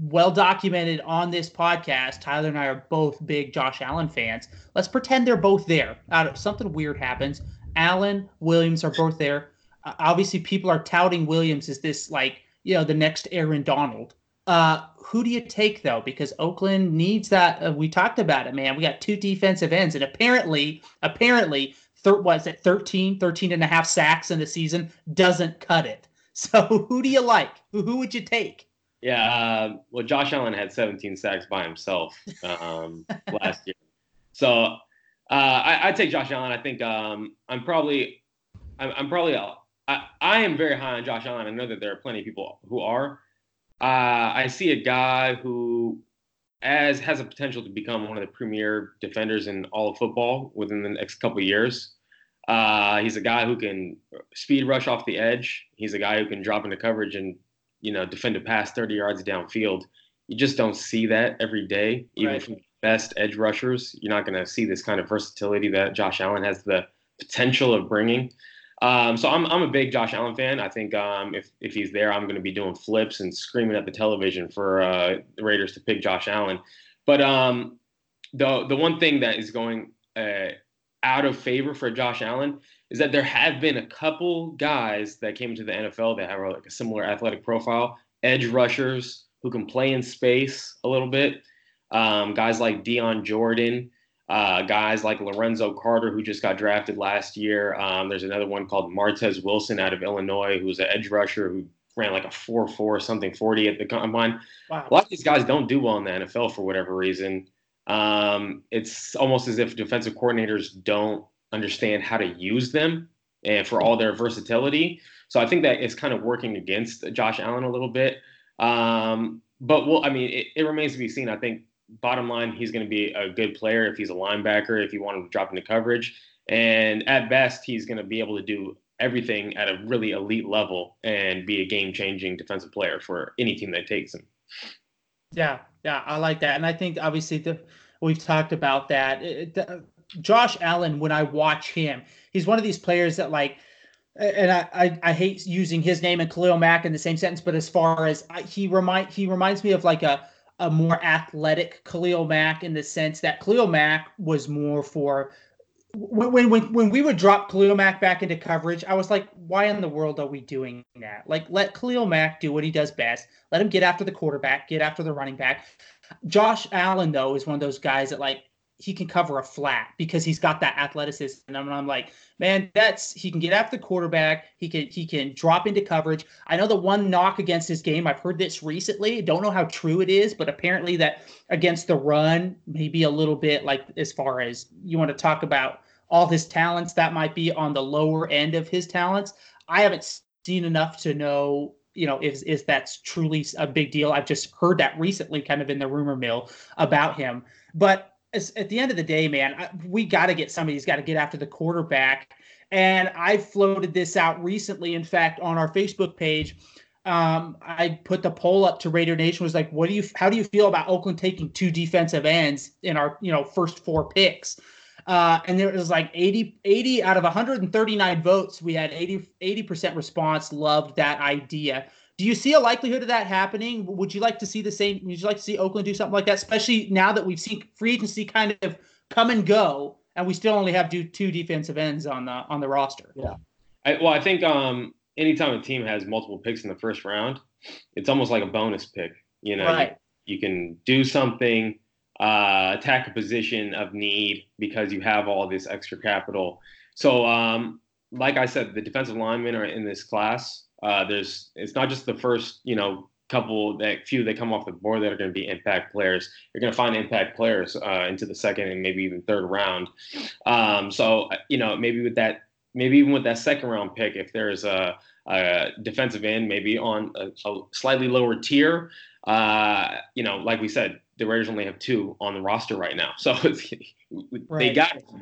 well documented on this podcast, Tyler and I are both big Josh Allen fans. Let's pretend they're both there. Something weird happens. Allen, Williams are both there. Obviously, people are touting Williams as this, like, you know, the next Aaron Donald. Who do you take, though? Because Oakland needs that. We talked about it, man. We got two defensive ends, and apparently, was it 13 and a half sacks in the season doesn't cut it. So who do you like? Who would you take? Yeah, well, Josh Allen had 17 sacks by himself last year. So I take Josh Allen. I think I am very high on Josh Allen. I know that there are plenty of people who are. I see a guy who has a potential to become one of the premier defenders in all of football within the next couple of years. He's a guy who can speed rush off the edge. He's a guy who can drop into coverage and, you know, defend a pass 30 yards downfield. You just don't see that every day. Even from the best edge rushers, you're not going to see this kind of versatility that Josh Allen has the potential of bringing. So I'm a big Josh Allen fan. I think if he's there, I'm going to be doing flips and screaming at the television for the Raiders to pick Josh Allen. But the one thing that is going out of favor for Josh Allen is that there have been a couple guys that came into the NFL that have like a similar athletic profile, edge rushers who can play in space a little bit, guys like Deion Jordan. Guys like Lorenzo Carter, who just got drafted last year. There's another one called Martez Wilson out of Illinois, who's an edge rusher who ran like a 4.4 something 40 at the combine. Wow. A lot of these guys don't do well in the NFL for whatever reason. It's almost as if defensive coordinators don't understand how to use them and for all their versatility. So I think that it's kind of working against Josh Allen a little bit. But well, I mean, it remains to be seen. I think bottom line, he's going to be a good player if he's a linebacker, if you want him to drop into coverage. And at best, he's going to be able to do everything at a really elite level and be a game-changing defensive player for any team that takes him. Yeah, I like that. And I think, obviously, we've talked about that. Josh Allen, when I watch him, he's one of these players that, like, and I hate using his name and Khalil Mack in the same sentence, but as far as he reminds me of, like, a more athletic Khalil Mack, in the sense that Khalil Mack was more for when we would drop Khalil Mack back into coverage, I was like, why in the world are we doing that? Like, let Khalil Mack do what he does best. Let him get after the quarterback, get after the running back. Josh Allen, though, is one of those guys that, like, he can cover a flat because he's got that athleticism. And I'm like, man, he can get after the quarterback. He can drop into coverage. I know the one knock against his game, I've heard this recently, don't know how true it is, but apparently that against the run, maybe a little bit, like, as far as you want to talk about all his talents, that might be on the lower end of his talents. I haven't seen enough to know, you know, if that's truly a big deal. I've just heard that recently, kind of in the rumor mill about him. But at the end of the day, man, we got to get somebody who's got to get after the quarterback. And I floated this out recently. In fact, on our Facebook page, I put the poll up to Raider Nation, was like, how do you feel about Oakland taking two defensive ends in our, you know, first four picks? And there was like 80 out of 139 votes. We had 80% response. Loved that idea. Do you see a likelihood of that happening? Would you like to see the same? Would you like to see Oakland do something like that, especially now that we've seen free agency kind of come and go, and we still only have two defensive ends on the roster? Yeah. I think anytime a team has multiple picks in the first round, it's almost like a bonus pick. You know, right. You can do something, attack a position of need because you have all this extra capital. So, like I said, the defensive linemen are in this class. It's not just the first, you know, few that come off the board that are going to be impact players. You're going to find impact players into the second and maybe even third round. So, you know, maybe even with that second round pick, if there's a defensive end, maybe on a slightly lower tier. You know, like we said, the Raiders only have two on the roster right now. So it's, right.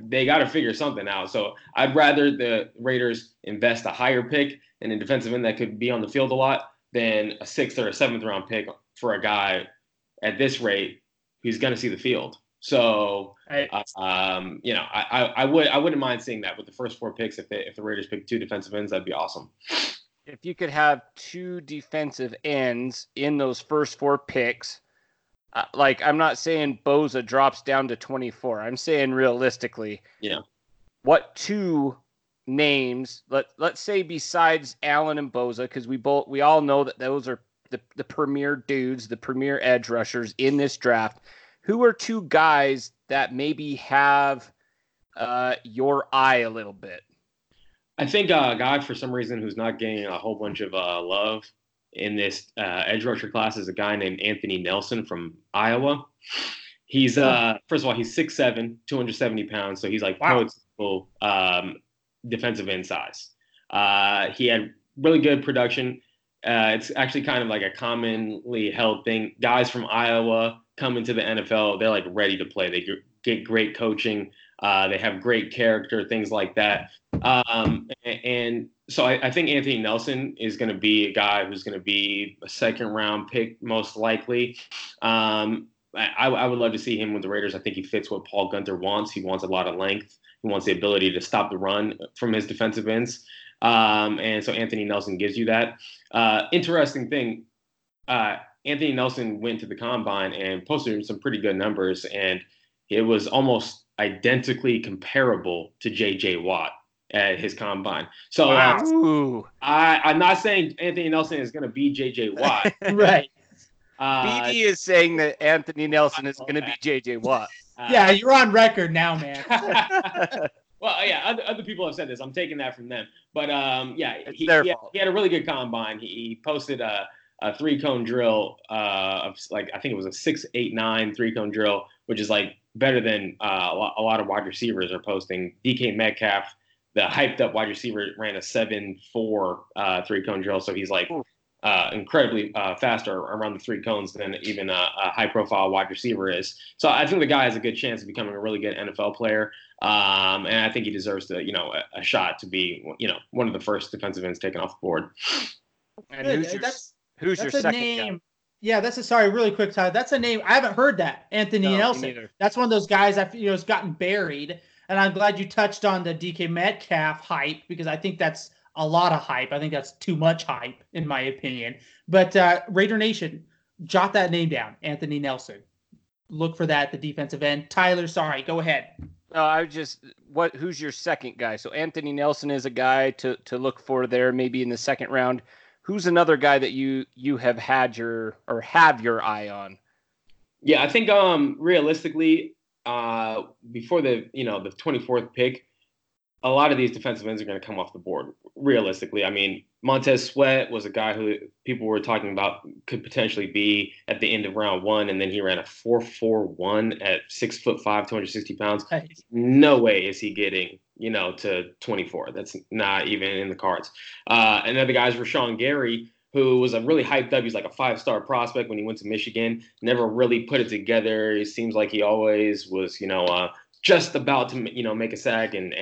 they got to figure something out. So I'd rather the Raiders invest a higher pick in a defensive end that could be on the field a lot than a 6th or a 7th round pick for a guy at this rate who's going to see the field. So, you know, I wouldn't mind seeing that with the first 4 picks. If the Raiders pick 2 defensive ends, that'd be awesome. If you could have 2 defensive ends in those first 4 picks, like, I'm not saying Bosa drops down to 24. I'm saying realistically, yeah. What 2 names? Let's say besides Allen and Bosa, because we all know that those are the premier dudes, the premier edge rushers in this draft. Who are 2 guys that maybe have your eye a little bit? I think a guy, for some reason, who's not getting a whole bunch of love in this edge rusher class is a guy named Anthony Nelson from Iowa. He's, first of all, he's 6'7", 270 pounds, so he's like prototypical defensive end size. He had really good production. It's actually kind of like a commonly held thing. Guys from Iowa come into the NFL, they're like ready to play. They get great coaching. They have great character, things like that. And so I think Anthony Nelson is going to be a guy who's going to be a 2nd round pick, most likely. I would love to see him with the Raiders. I think he fits what Paul Gunther wants. He wants a lot of length. He wants the ability to stop the run from his defensive ends. And so Anthony Nelson gives you that. Interesting thing. Anthony Nelson went to the combine and posted some pretty good numbers, and it was almost identically comparable to J.J. Watt at his combine. So I'm not saying Anthony Nelson is going to be J.J. Watt. Right. BD is saying that Anthony Nelson is going to be J.J. Watt. Yeah, you're on record now, man. Well, yeah, other people have said this. I'm taking that from them. But, yeah, he had a really good combine. He posted a 3-cone drill, of like, I think it was a 6.89 3-cone drill, which is like better than a lot of wide receivers are posting. DK Metcalf, the hyped up wide receiver, ran a 7.4 3-cone drill. So he's like incredibly faster around the 3 cones than even a high profile wide receiver is. So I think the guy has a good chance of becoming a really good NFL player. And I think he deserves to, you know, a shot to be, you know, one of the first defensive ends taken off the board. And Who's your second name? Guy? Yeah, really quick, Tyler. That's a name I haven't heard that. Anthony Nelson. That's one of those guys that, you know, has gotten buried. And I'm glad you touched on the DK Metcalf hype, because I think that's a lot of hype. I think that's too much hype, in my opinion. But Raider Nation, jot that name down, Anthony Nelson. Look for that at the defensive end. Tyler, sorry, go ahead. No, I was just who's your second guy? So Anthony Nelson is a guy to look for there, maybe in the 2nd round. Who's another guy that you have had your eye on? Yeah, I think realistically, before the 24th pick, a lot of these defensive ends are going to come off the board. Realistically, I mean, Montez Sweat was a guy who people were talking about could potentially be at the end of round 1, and then he ran a 4.41 at 6'5", 260 pounds. No way is he getting, you know, to 24. That's not even in the cards. Another guy is Rashawn Gary, who was a really hyped up. He's like a 5-star prospect when he went to Michigan. Never really put it together. It seems like he always was, you know, just about to, you know, make a sack and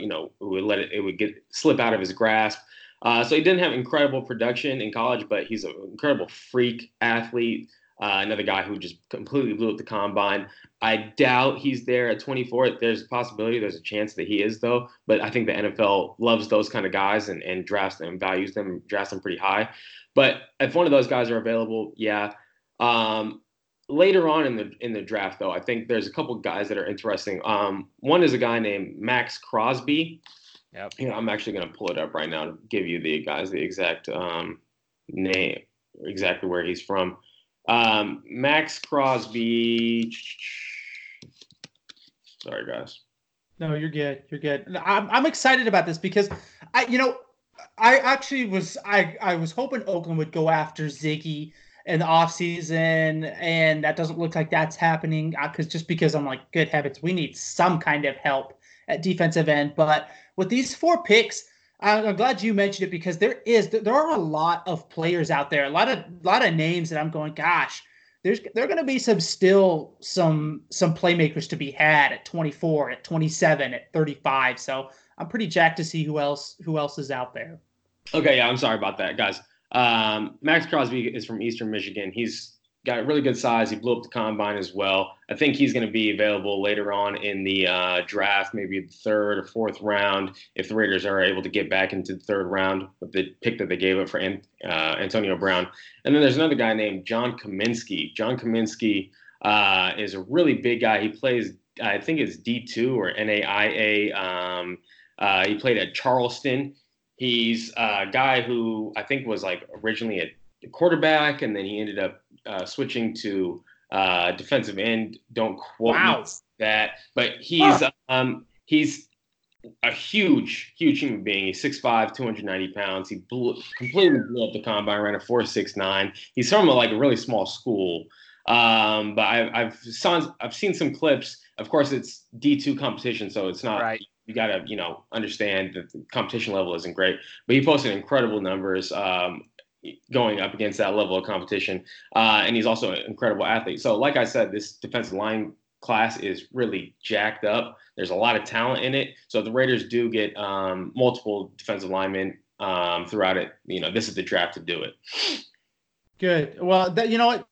you know, would slip out of his grasp. So he didn't have incredible production in college, but he's an incredible freak athlete. Another guy who just completely blew up the combine. I doubt he's there at 24. There's a possibility, there's a chance that he is, though. But I think the NFL loves those kind of guys and drafts them, values them, drafts them pretty high. But if one of those guys are available, yeah. Later on in the draft, though, I think there's a couple guys that are interesting. One is a guy named Max Crosby. Yep. You know, I'm actually going to pull it up right now to give you the guys the exact name, exactly where he's from. Max Crosby. Sorry, guys. No, you're good. You're good. I'm excited about this because I was hoping Oakland would go after Ziggy in the offseason, and that doesn't look like that's happening. Because I'm like, good heavens, we need some kind of help at defensive end. But with these 4 picks, I'm glad you mentioned it, because there are a lot of players out there, a lot of names that I'm going, gosh, there are going to be some playmakers to be had at 24, at 27, at 35. So I'm pretty jacked to see who else is out there. Okay, yeah, I'm sorry about that, guys. Max Crosby is from Eastern Michigan. He's got really good size. He blew up the combine as well. I think he's going to be available later on in the draft, maybe the third or fourth round, if the Raiders are able to get back into the third round with the pick that they gave up for Antonio Brown. And then there's another guy named John Kaminsky. John Kaminsky is a really big guy. He plays, I think it's D2 or NAIA. He played at Charleston. He's a guy who I think was like originally a quarterback, and then he ended up switching to defensive end. Don't quote me that, but he's a huge human being. He's 6'5", 290 pounds. He completely blew up the combine, ran a 4.69. He's from a really small school, but I've seen some clips. Of course, it's D2 competition, so it's not right. You got to understand that the competition level isn't great, but he posted incredible numbers going up against that level of competition. And he's also an incredible athlete. So like I said, this defensive line class is really jacked up. There's a lot of talent in it. So if the Raiders do get multiple defensive linemen throughout it, this is the draft to do it. Good. Well,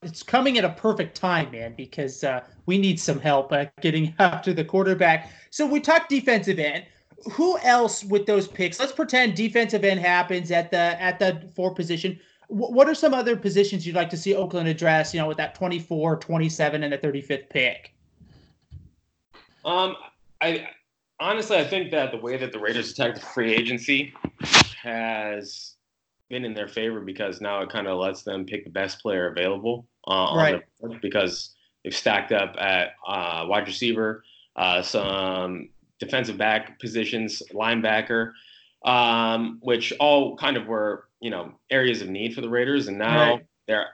it's coming at a perfect time, man, because we need some help getting after the quarterback. So we talked defensive end. Who else with those picks? Let's pretend defensive end happens at the four position. What are some other positions you'd like to see Oakland address, with that 24, 27, and the 35th pick? I think that the way that the Raiders attack the free agency has been in their favor, because now it kind of lets them pick the best player available right. on the board, because they've stacked up at wide receiver, some defensive back positions, linebacker, which all kind of were, areas of need for the Raiders. And now right. they're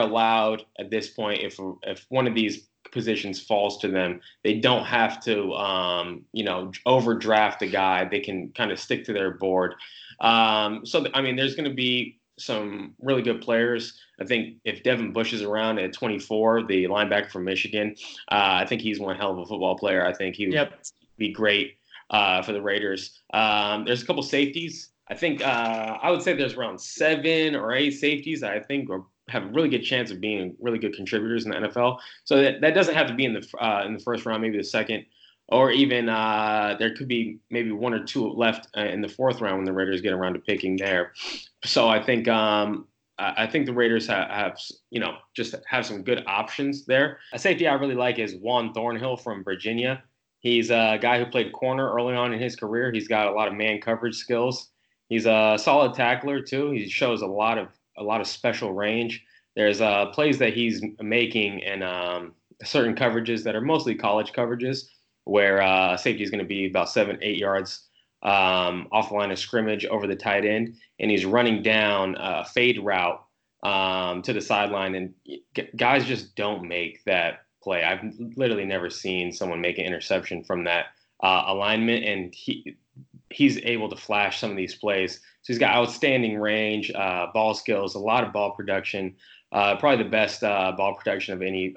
allowed at this point, if one of these positions falls to them, they don't have to, overdraft a guy. They can kind of stick to their board. There's going to be some really good players. I think if Devin Bush is around at 24, the linebacker from Michigan, I think he's one hell of a football player. I think he would be great for the Raiders. There's a couple safeties. I think I would say there's around 7 or 8 safeties that I think have a really good chance of being really good contributors in the NFL. So that doesn't have to be in the first round, maybe the second, or even there could be maybe 1 or 2 left in the fourth round when the Raiders get around to picking there. So I think the Raiders have some good options there. A safety I really like is Juan Thornhill from Virginia. He's a guy who played corner early on in his career. He's got a lot of man coverage skills. He's a solid tackler too. He shows a lot of special range. There's plays that he's making and certain coverages that are mostly college coverages, where safety is going to be about 7-8 yards off the line of scrimmage over the tight end, and he's running down a fade route to the sideline, and guys just don't make that play. I've literally never seen someone make an interception from that alignment, and he's able to flash some of these plays. So he's got outstanding range, ball skills, a lot of ball production, probably the best ball production of any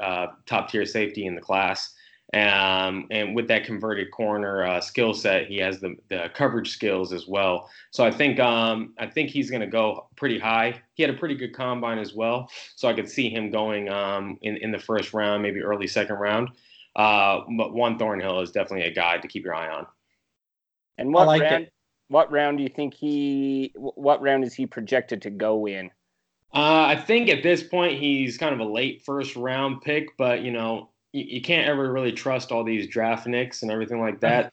top-tier safety in the class. And with that converted corner skill set, he has the coverage skills as well. So I think he's going to go pretty high. He had a pretty good combine as well, so I could see him going in the first round, maybe early second round. But Juan Thornhill is definitely a guy to keep your eye on. And what round do you think what round is he projected to go in? I think at this point he's kind of a late first round pick, but you can't ever really trust all these draft nicks and everything like that.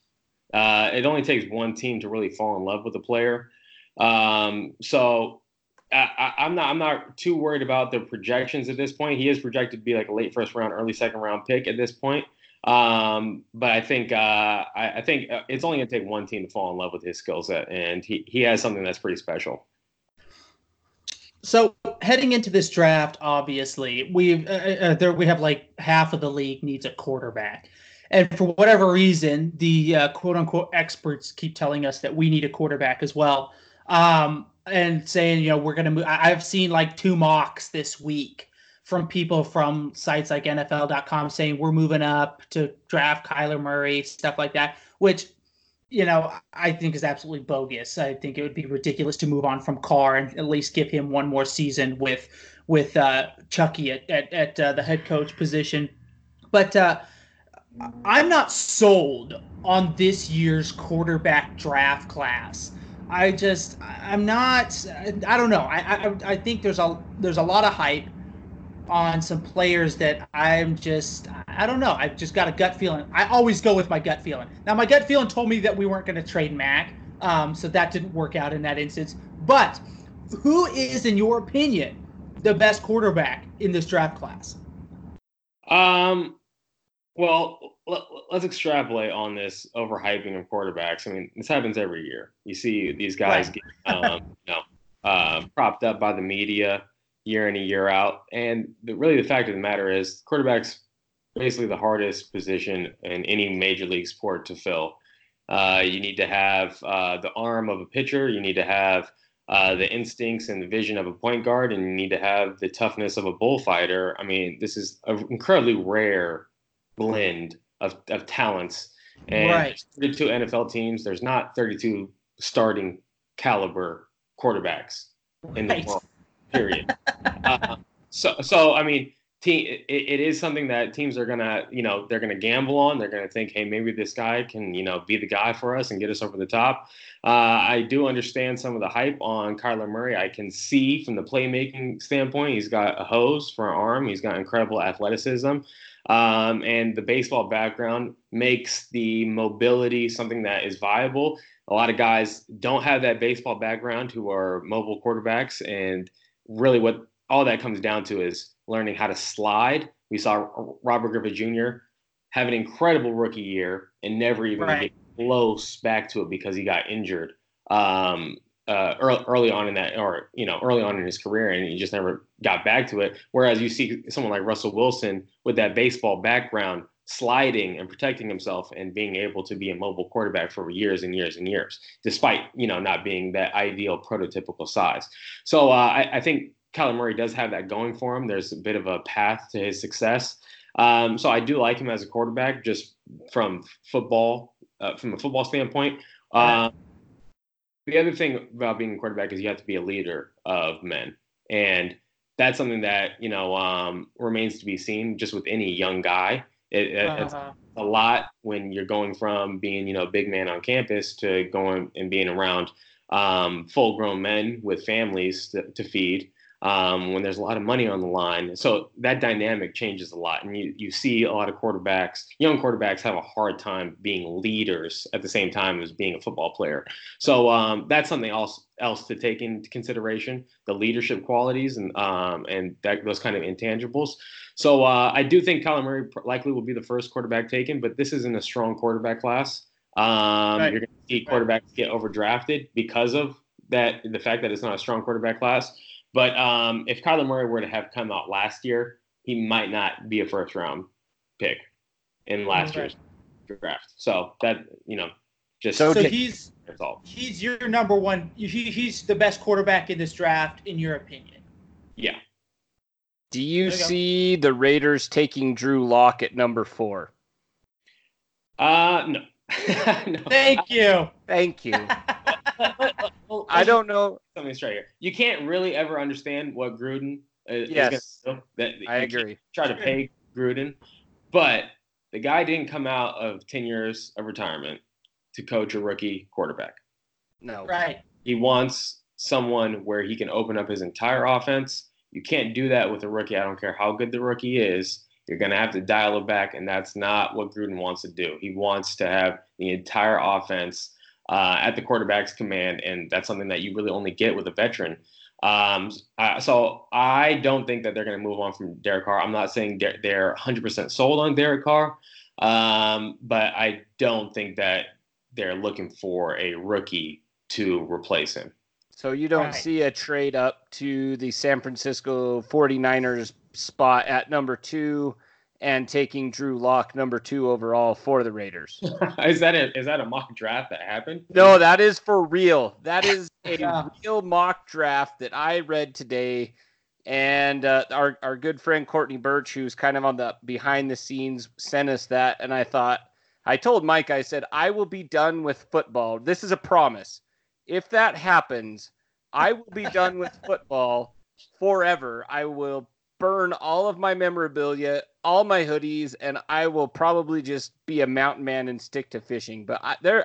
It only takes one team to really fall in love with a player. So I'm not too worried about the projections at this point. He is projected to be like a late first round, early second round pick at this point. But I think I think it's only going to take one team to fall in love with his skill set, and he has something that's pretty special. So heading into this draft, obviously, we have half of the league needs a quarterback. And for whatever reason, the quote-unquote experts keep telling us that we need a quarterback as well. And saying, you know, we're going to move. I've seen like two mocks this week from people from sites like NFL.com saying we're moving up to draft Kyler Murray, stuff like that, which, you know, I think is absolutely bogus. I think it would be ridiculous to move on from Carr and at least give him one more season with Chucky at the head coach position. But I'm not sold on this year's quarterback draft class. I think there's a lot of hype on some players that I've just got a gut feeling. I always go with my gut feeling. Now, my gut feeling told me that we weren't going to trade Mack, so that didn't work out in that instance. But who is, in your opinion, the best quarterback in this draft class? Well, let's extrapolate on this overhyping of quarterbacks. I mean, this happens every year. You see these guys get propped up by the media year in and year out. And the fact of the matter is quarterback's basically the hardest position in any major league sport to fill. You need to have the arm of a pitcher. You need to have the instincts and the vision of a point guard. And you need to have the toughness of a bullfighter. I mean, this is an incredibly rare blend of talents, and right. 32 NFL teams, there's not 32 starting caliber quarterbacks in the world, period. So I mean, it is something that teams are gonna, you know, they're gonna gamble on. They're gonna think, hey, maybe this guy can, you know, be the guy for us and get us over the top. I do understand some of the hype on Kyler Murray. I can see from the playmaking standpoint, he's got a hose for an arm. He's got incredible athleticism. And the baseball background makes the mobility something that is viable. A lot of guys don't have that baseball background who are mobile quarterbacks, and really what all that comes down to is learning how to slide. We saw Robert Griffin Jr. have an incredible rookie year and never even get close back to it because he got injured early on in his career, and he just never got back to it. Whereas you see someone like Russell Wilson with that baseball background sliding and protecting himself and being able to be a mobile quarterback for years and years and years, despite, you know, not being that ideal prototypical size. So I think Kyler Murray does have that going for him. There's a bit of a path to his success. So I do like him as a quarterback, just from a football standpoint. The other thing about being a quarterback is you have to be a leader of men. And that's something that, you know, remains to be seen just with any young guy. It's a lot when you're going from being, you know, a big man on campus to going and being around full-grown men with families to feed when there's a lot of money on the line. So that dynamic changes a lot. And you see a lot of quarterbacks, young quarterbacks, have a hard time being leaders at the same time as being a football player. So that's something else to take into consideration, the leadership qualities and those kind of intangibles. So I do think Kyler Murray likely will be the first quarterback taken, but this isn't a strong quarterback class. You're going to see quarterbacks get overdrafted because of that, the fact that it's not a strong quarterback class. But if Kyler Murray were to have come out last year, he might not be a first-round pick in last year's draft. So that, you know, just so he's your number one. He's the best quarterback in this draft, in your opinion. Yeah. Do you see the Raiders taking Drew Lock at number 4? No. No. Thank you. I don't know. Something's right here. You can't really ever understand what Gruden is going to do. I agree. Try to pay Gruden. But the guy didn't come out of 10 years of retirement to coach a rookie quarterback. No. Right. He wants someone where he can open up his entire offense. You can't do that with a rookie. I don't care how good the rookie is. You're going to have to dial it back, and that's not what Gruden wants to do. He wants to have the entire offense at the quarterback's command, and that's something that you really only get with a veteran. So I don't think that they're going to move on from Derek Carr. I'm not saying they're 100% sold on Derek Carr, but I don't think that they're looking for a rookie to replace him. So you don't see a trade up to the San Francisco 49ers spot at number 2 and taking Drew Lock number 2 overall for the Raiders. Is that a mock draft that happened? No, that is for real. That is a real mock draft that I read today. And our good friend Courtney Birch, who's kind of on the behind the scenes, sent us that. And I told Mike, I said, I will be done with football. This is a promise. If that happens, I will be done with football forever. I will burn all of my memorabilia, all my hoodies, and I will probably just be a mountain man and stick to fishing. But that's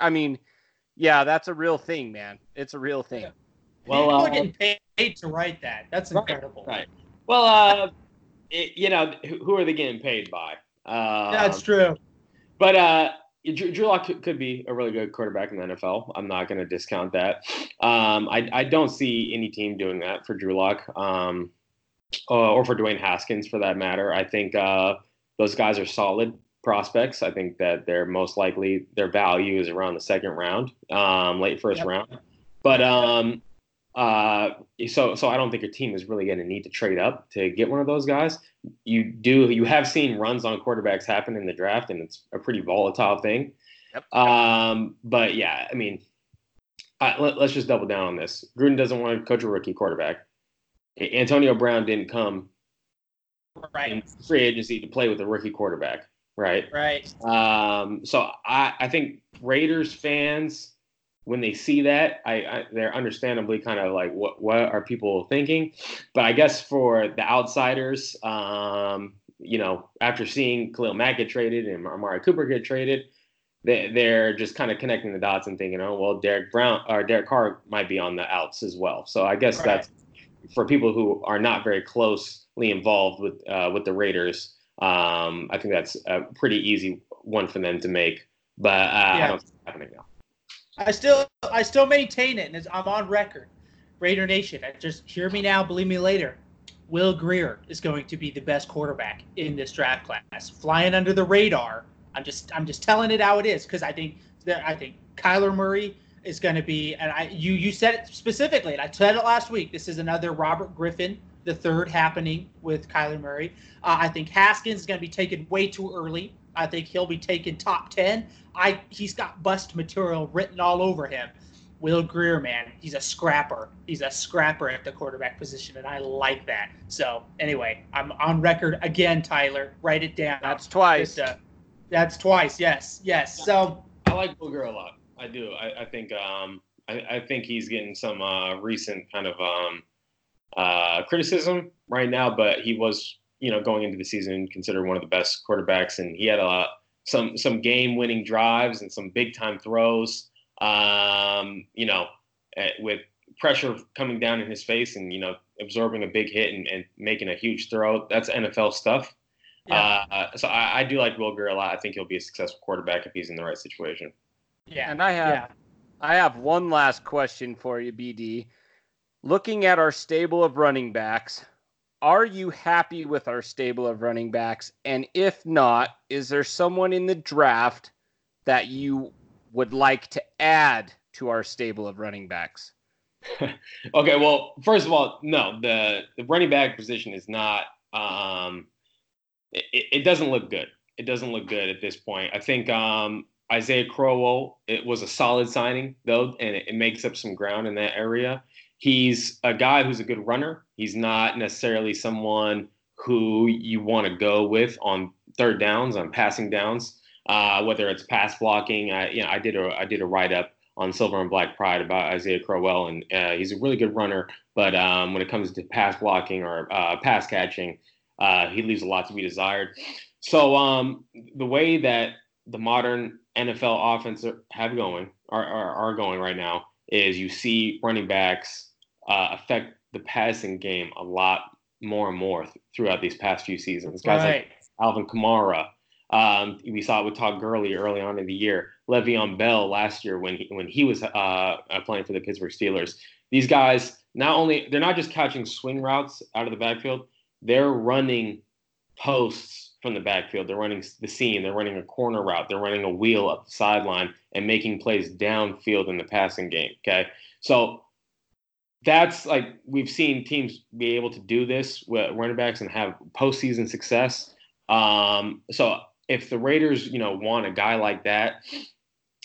a real thing, man. It's a real thing. Yeah. Well, people are getting paid to write that. That's incredible. Right. Well, who are they getting paid by? That's true. But Drew Lock could be a really good quarterback in the NFL. I'm not going to discount that. I don't see any team doing that for Drew Lock or for Dwayne Haskins, for that matter. I think those guys are solid prospects. I think that they're most likely their value is around the second round, late first round. But so I don't think your team is really going to need to trade up to get one of those guys. You have seen runs on quarterbacks happen in the draft, and it's a pretty volatile thing. Yep. But yeah, I mean, let's just double down on this. Gruden doesn't want to coach a rookie quarterback. Antonio Brown didn't come in free agency to play with a rookie quarterback, right? Right. So I think Raiders fans, when they see that, they're understandably kind of like, what are people thinking? But I guess for the outsiders, after seeing Khalil Mack get traded and Amari Cooper get traded, they're just kind of connecting the dots and thinking, oh, well, Derek Carr might be on the outs as well. So I guess that's for people who are not very closely involved with the Raiders. I think that's a pretty easy one for them to make. But I don't think it's happening now. I still maintain it, and I'm on record. Raider Nation, just hear me now, believe me later. Will Grier is going to be the best quarterback in this draft class, flying under the radar. I'm just telling it how it is, because I think Kyler Murray is going to be, and you said it specifically, and I said it last week. This is another Robert Griffin III happening with Kyler Murray. I think Haskins is going to be taken way too early. I think he'll be taken top 10. He's got bust material written all over him. Will Grier, man, he's a scrapper. He's a scrapper at the quarterback position, and I like that. So, anyway, I'm on record again, Tyler. Write it down. That's twice. That's twice, yes. So I like Will Grier a lot. I do. I think he's getting some recent kind of criticism right now, but he was – going into the season, considered one of the best quarterbacks, and he had some game-winning drives and some big-time throws. With pressure coming down in his face, and absorbing a big hit and making a huge throw. That's NFL stuff. Yeah. So I do like Will Grier a lot. I think he'll be a successful quarterback if he's in the right situation. Yeah, and I have one last question for you, BD. Looking at our stable of running backs. Are you happy with our stable of running backs? And if not, is there someone in the draft that you would like to add to our stable of running backs? Okay, well, first of all, no. The running back position is not it doesn't look good. It doesn't look good at this point. I think Isaiah Crowell, it was a solid signing, though, and it makes up some ground in that area. He's a guy who's a good runner. He's not necessarily someone who you want to go with on third downs, on passing downs, whether it's pass blocking. I did a write up on Silver and Black Pride about Isaiah Crowell, and he's a really good runner. But when it comes to pass blocking or pass catching, he leaves a lot to be desired. So the way that the modern NFL offense are going right now is you see running backs affect the passing game a lot more and more throughout these past few seasons. Guys like Alvin Kamara, we saw it with Todd Gurley early on in the year. Le'Veon Bell last year when he was playing for the Pittsburgh Steelers. These guys, they're not just catching swing routes out of the backfield, they're running posts from the backfield. They're running the seam. They're running a corner route. They're running a wheel up the sideline and making plays downfield in the passing game. Okay, so that's like we've seen teams be able to do this with running backs and have postseason success. So if the Raiders, you know, want a guy like that,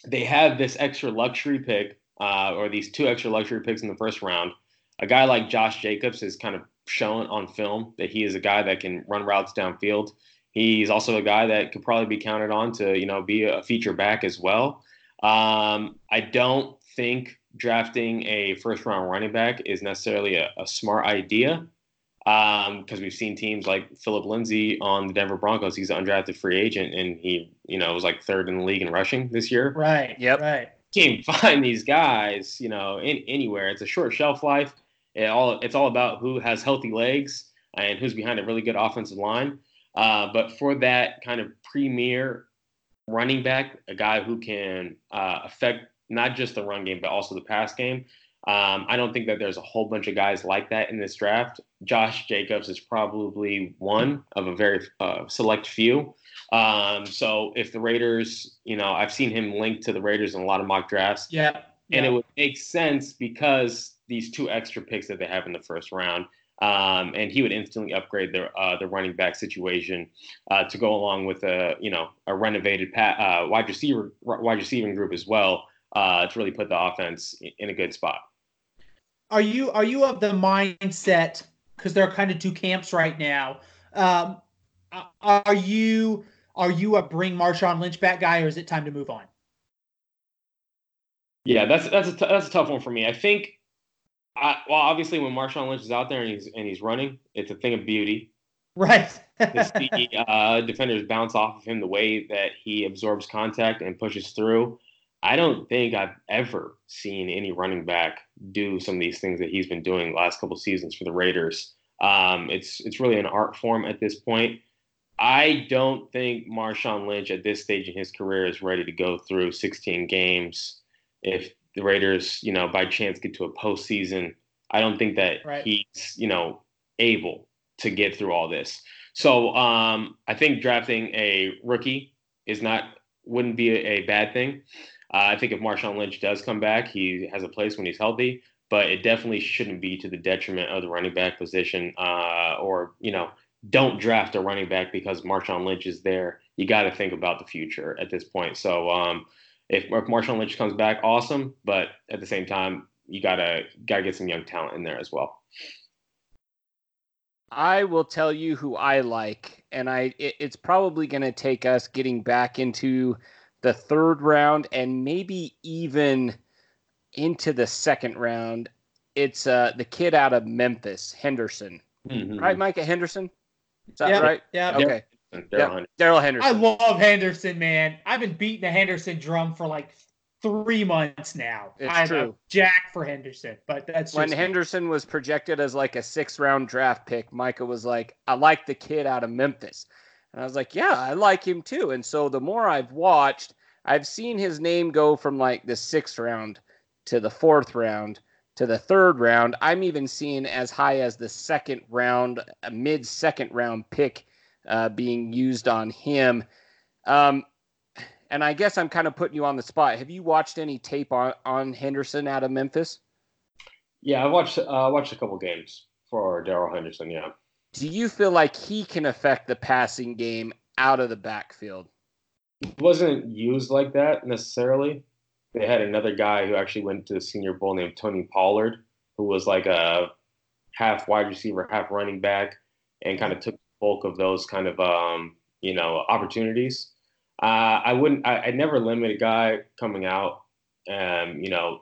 they have this extra luxury pick, or these two extra luxury picks in the first round. A guy like Josh Jacobs is kind of shown on film that he is a guy that can run routes downfield. He's also a guy that could probably be counted on to, you know, be a feature back as well. I don't think drafting a first-round running back is necessarily a smart idea, because we've seen teams like Philip Lindsay on the Denver Broncos. He's an undrafted free agent, and he, you know, was like third in the league in rushing this year. Right. Yep. Right. You can't find these guys, you know, anywhere. It's a short shelf life. It's all about who has healthy legs and who's behind a really good offensive line. But for that kind of premier running back, a guy who can affect not just the run game, but also the pass game, I don't think that there's a whole bunch of guys like that in this draft. Josh Jacobs is probably one of a very select few. So if the Raiders, you know, I've seen him linked to the Raiders in a lot of mock drafts. Yeah. And it would make sense because these two extra picks that they have in the first round, and he would instantly upgrade the running back situation to go along with a renovated wide receiving group as well, to really put the offense in a good spot. Are you of the mindset, because there are kind of two camps right now? Are you a bring Marshawn Lynch back guy, or is it time to move on? Yeah, that's a tough one for me. I think, obviously, when Marshawn Lynch is out there and he's running, it's a thing of beauty. Right. To see defenders bounce off of him the way that he absorbs contact and pushes through. I don't think I've ever seen any running back do some of these things that he's been doing the last couple seasons for the Raiders. It's really an art form at this point. I don't think Marshawn Lynch at this stage in his career is ready to go through 16 games. If the Raiders, you know, by chance get to a postseason, I don't think that he's, you know, able to get through all this. So I think drafting a rookie wouldn't be a bad thing. I think if Marshawn Lynch does come back, he has a place when he's healthy, but it definitely shouldn't be to the detriment of the running back position, or, you know, don't draft a running back because Marshawn Lynch is there. You got to think about the future at this point. So if Marshawn Lynch comes back, awesome. But at the same time, you gotta get some young talent in there as well. I will tell you who I like, and it's probably going to take us getting back into the third round and maybe even into the second round. It's the kid out of Memphis, Henderson. Mm-hmm. Right, Micah Henderson? Is that right? Yeah. Okay. Darrell Henderson. I love Henderson, man. I've been beating the Henderson drum for like 3 months now. It's true. Jack for Henderson, but that's when Henderson was projected as like a 6th round draft pick. Micah was like, I like the kid out of Memphis. And I was like, yeah, I like him too. And so the more I've watched, I've seen his name go from like the 6th round to the 4th round to the 3rd round. I'm even seeing as high as the 2nd round, a mid-2nd round pick being used on him. And I guess I'm kind of putting you on the spot. Have you watched any tape on Henderson out of Memphis? Yeah, I watched a couple games for Darrell Henderson, yeah. Do you feel like he can affect the passing game out of the backfield? He wasn't used like that necessarily. They had another guy who actually went to the Senior Bowl named Tony Pollard, who was like a half wide receiver, half running back, and kind of took bulk of those kind of opportunities. I never limit a guy coming out. The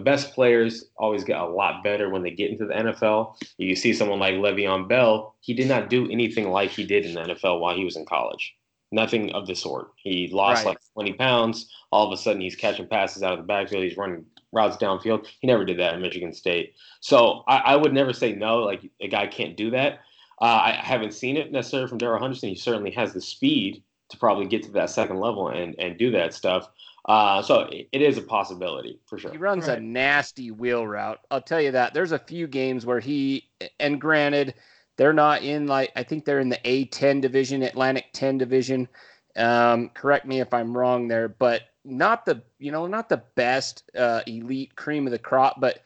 best players always get a lot better when they get into the NFL. You see someone like Le'Veon Bell, he did not do anything like he did in the NFL while he was in college. Nothing of the sort. He lost like 20 pounds. All of a sudden, he's catching passes out of the backfield. He's running routes downfield. He never did that at Michigan State. So I would never say no, like a guy can't do that. I haven't seen it necessarily from Darrell Henderson. He certainly has the speed to probably get to that 2nd level and do that stuff. So it is a possibility for sure. He runs a nasty wheel route. I'll tell you that. There's a few games where and granted, they're not in I think they're in the A-10 division, Atlantic 10 division. Correct me if I'm wrong there, but not the best elite cream of the crop, but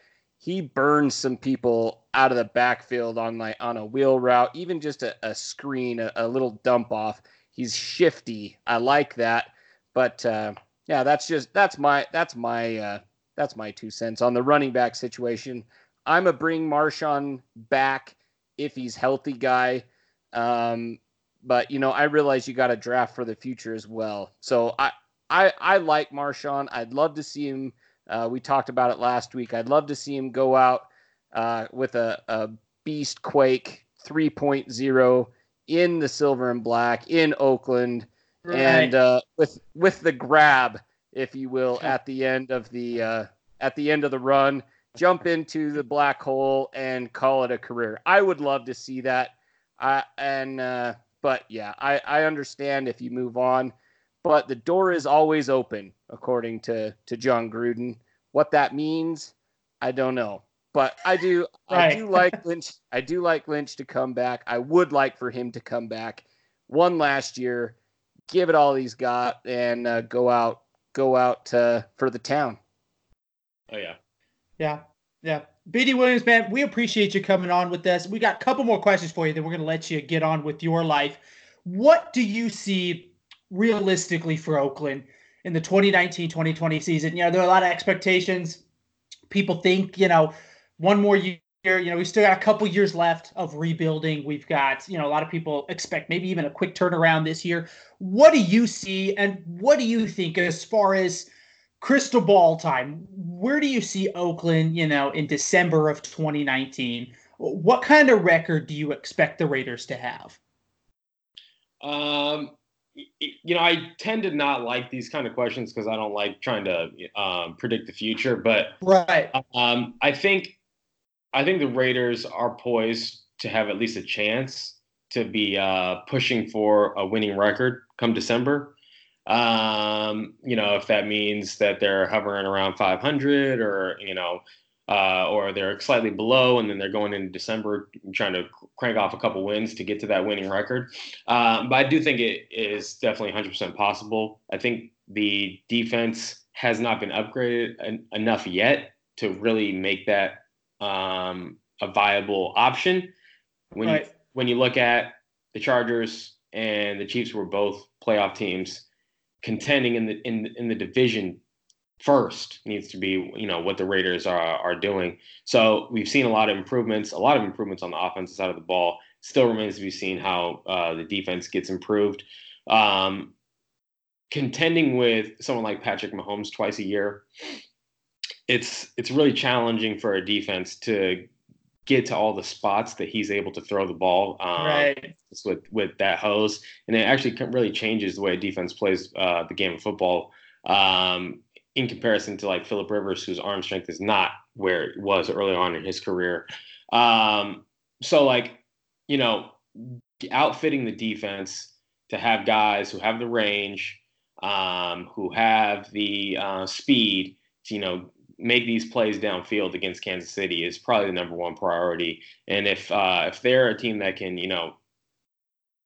he burns some people out of the backfield on like on a wheel route, even just a screen, a little dump off. He's shifty. I like that. But yeah, that's my 2 cents on the running back situation. I'm a bring Marshawn back if he's healthy guy. But you know, I realize you got to draft for the future as well. So I like Marshawn. I'd love to see him. We talked about it last week. I'd love to see him go out with a beast quake 3.0 in the silver and black in Oakland, right, and with the grab, if you will, at the end of the run, jump into the black hole and call it a career. I would love to see that. But yeah, I understand if you move on, but the door is always open, according to John Gruden. What that means, I don't know, but I do. Right. I do like Lynch. I do like Lynch to come back. I would like for him to come back one last year, give it all he's got, and go out for the town. Oh yeah. Yeah. Yeah. B.D. Williams, man, we appreciate you coming on with us. We got a couple more questions for you, then we're going to let you get on with your life. What do you see realistically for Oakland in the 2019-2020 season? You know, there are a lot of expectations. People think, you know, one more year, you know, we still got a couple years left of rebuilding. We've got, you know, a lot of people expect maybe even a quick turnaround this year. What do you see, and what do you think as far as crystal ball time? Where do you see Oakland, you know, in December of 2019? What kind of record do you expect the Raiders to have? You know, I tend to not like these kind of questions because I don't like trying to predict the future. But right, I think the Raiders are poised to have at least a chance to be pushing for a winning record come December. You know, if that means that they're hovering around 500 or, you know, or they're slightly below and then they're going into December trying to crank off a couple wins to get to that winning record. But I do think it is definitely 100% possible. I think the defense has not been upgraded enough yet to really make that, a viable option. When you look at the Chargers and the Chiefs were both playoff teams, contending in the division first needs to be, you know, what the Raiders are doing. So we've seen a lot of improvements on the offensive side of the ball. Still remains to be seen how the defense gets improved. Contending with someone like Patrick Mahomes twice a year, it's really challenging for a defense to get to all the spots that he's able to throw the ball with that hose. And it actually really changes the way defense plays the game of football in comparison to like Phillip Rivers, whose arm strength is not where it was early on in his career. So like, you know, outfitting the defense to have guys who have the range, who have the speed to, you know, make these plays downfield against Kansas City is probably the number one priority. And if they're a team that can, you know,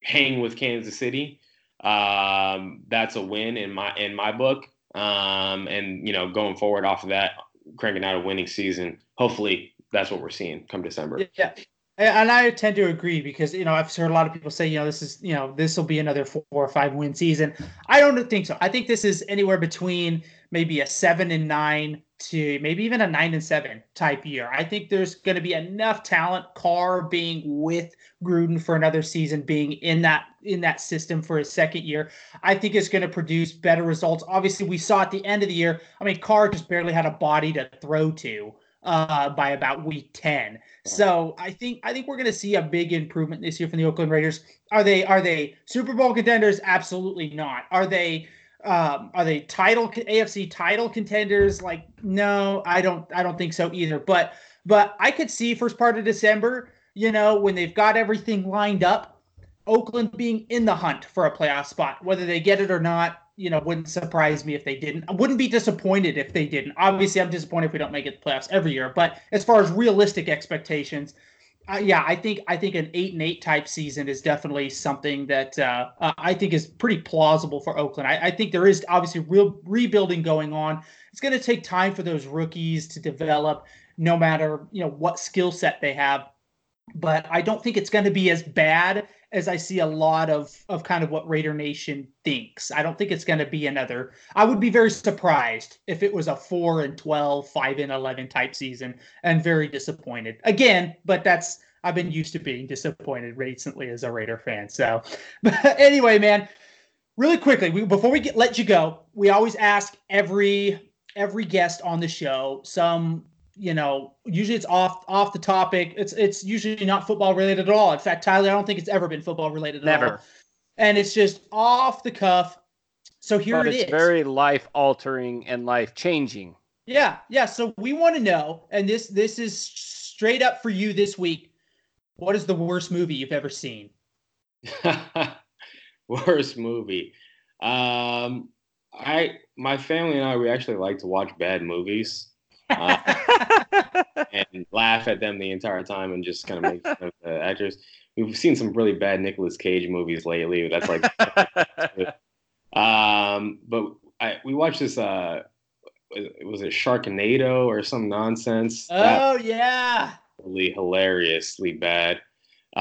hang with Kansas City, that's a win in my book. And, you know, going forward off of that, cranking out a winning season, hopefully that's what we're seeing come December. Yeah. And I tend to agree because, you know, I've heard a lot of people say, you know, this is, you know, this will be another 4 or 5 win season. I don't think so. I think this is anywhere between maybe a 7-9 to maybe even a 9-7 type year. I think there's going to be enough talent, Carr being with Gruden for another season, being in that system for his second year. I think it's going to produce better results. Obviously, we saw at the end of the year, I mean, Carr just barely had a body to throw to by about week 10. So I think we're going to see a big improvement this year from the Oakland Raiders. Are they Super Bowl contenders? Absolutely not. Are they AFC title contenders? Like, no, I don't think so either. But I could see first part of December, you know, when they've got everything lined up, Oakland being in the hunt for a playoff spot, whether they get it or not. You know, wouldn't surprise me if they didn't. I wouldn't be disappointed if they didn't. Obviously, I'm disappointed if we don't make it to the playoffs every year. But as far as realistic expectations, yeah, I think an 8-8 type season is definitely something that I think is pretty plausible for Oakland. I think there is obviously real rebuilding going on. It's going to take time for those rookies to develop. no matter, you know, what skill set they have. But I don't think it's going to be as bad as I see a lot of kind of what Raider Nation thinks. I don't think it's going to be another. I would be very surprised if it was a 4-12, 5-11 type season, and very disappointed again. But that's, I've been used to being disappointed recently as a Raider fan. So, but anyway, man, really quickly, before we let you go, we always ask every guest on the show some, you know, usually it's off the topic. It's usually not football related at all. In fact, Tyler, I don't think it's ever been football related at all. Never. And it's just off the cuff. So here it is. It's very life altering and life changing. Yeah. Yeah. So we want to know, and this is straight up for you this week. What is the worst movie you've ever seen? Worst movie. My family and I, we actually like to watch bad movies. And laugh at them the entire time and just kind of make fun of the actors. We've seen some really bad Nicolas Cage movies lately. That's like, but we watched this. Was it Sharknado or some nonsense? Oh, that, yeah, really hilariously bad. So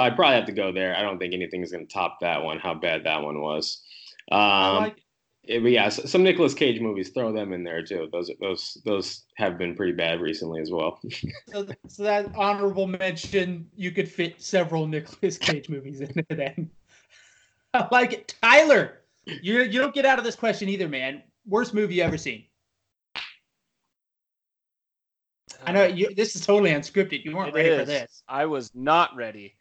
I'd probably have to go there. I don't think anything is going to top that one. How bad that one was. But yeah, some Nicolas Cage movies, throw them in there too. Those have been pretty bad recently as well. so that honorable mention, you could fit several Nicolas Cage movies into them. I like it. Tyler, you don't get out of this question either, man. Worst movie you ever seen? I know this is totally unscripted. You weren't ready for this. I was not ready.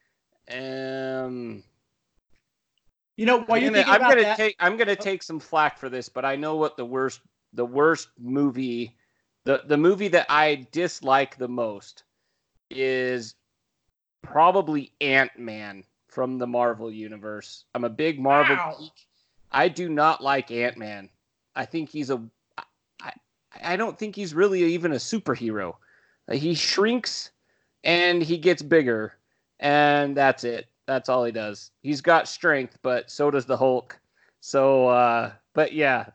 You know, while you're thinking about that, I'm gonna take some flack for this, but I know what the worst movie, the movie that I dislike the most is probably Ant-Man from the Marvel universe. I'm a big Marvel geek. I do not like Ant-Man. I think he's I don't think he's really even a superhero. He shrinks and he gets bigger, and that's it. That's all he does. He's got strength, but so does the Hulk. So, but yeah,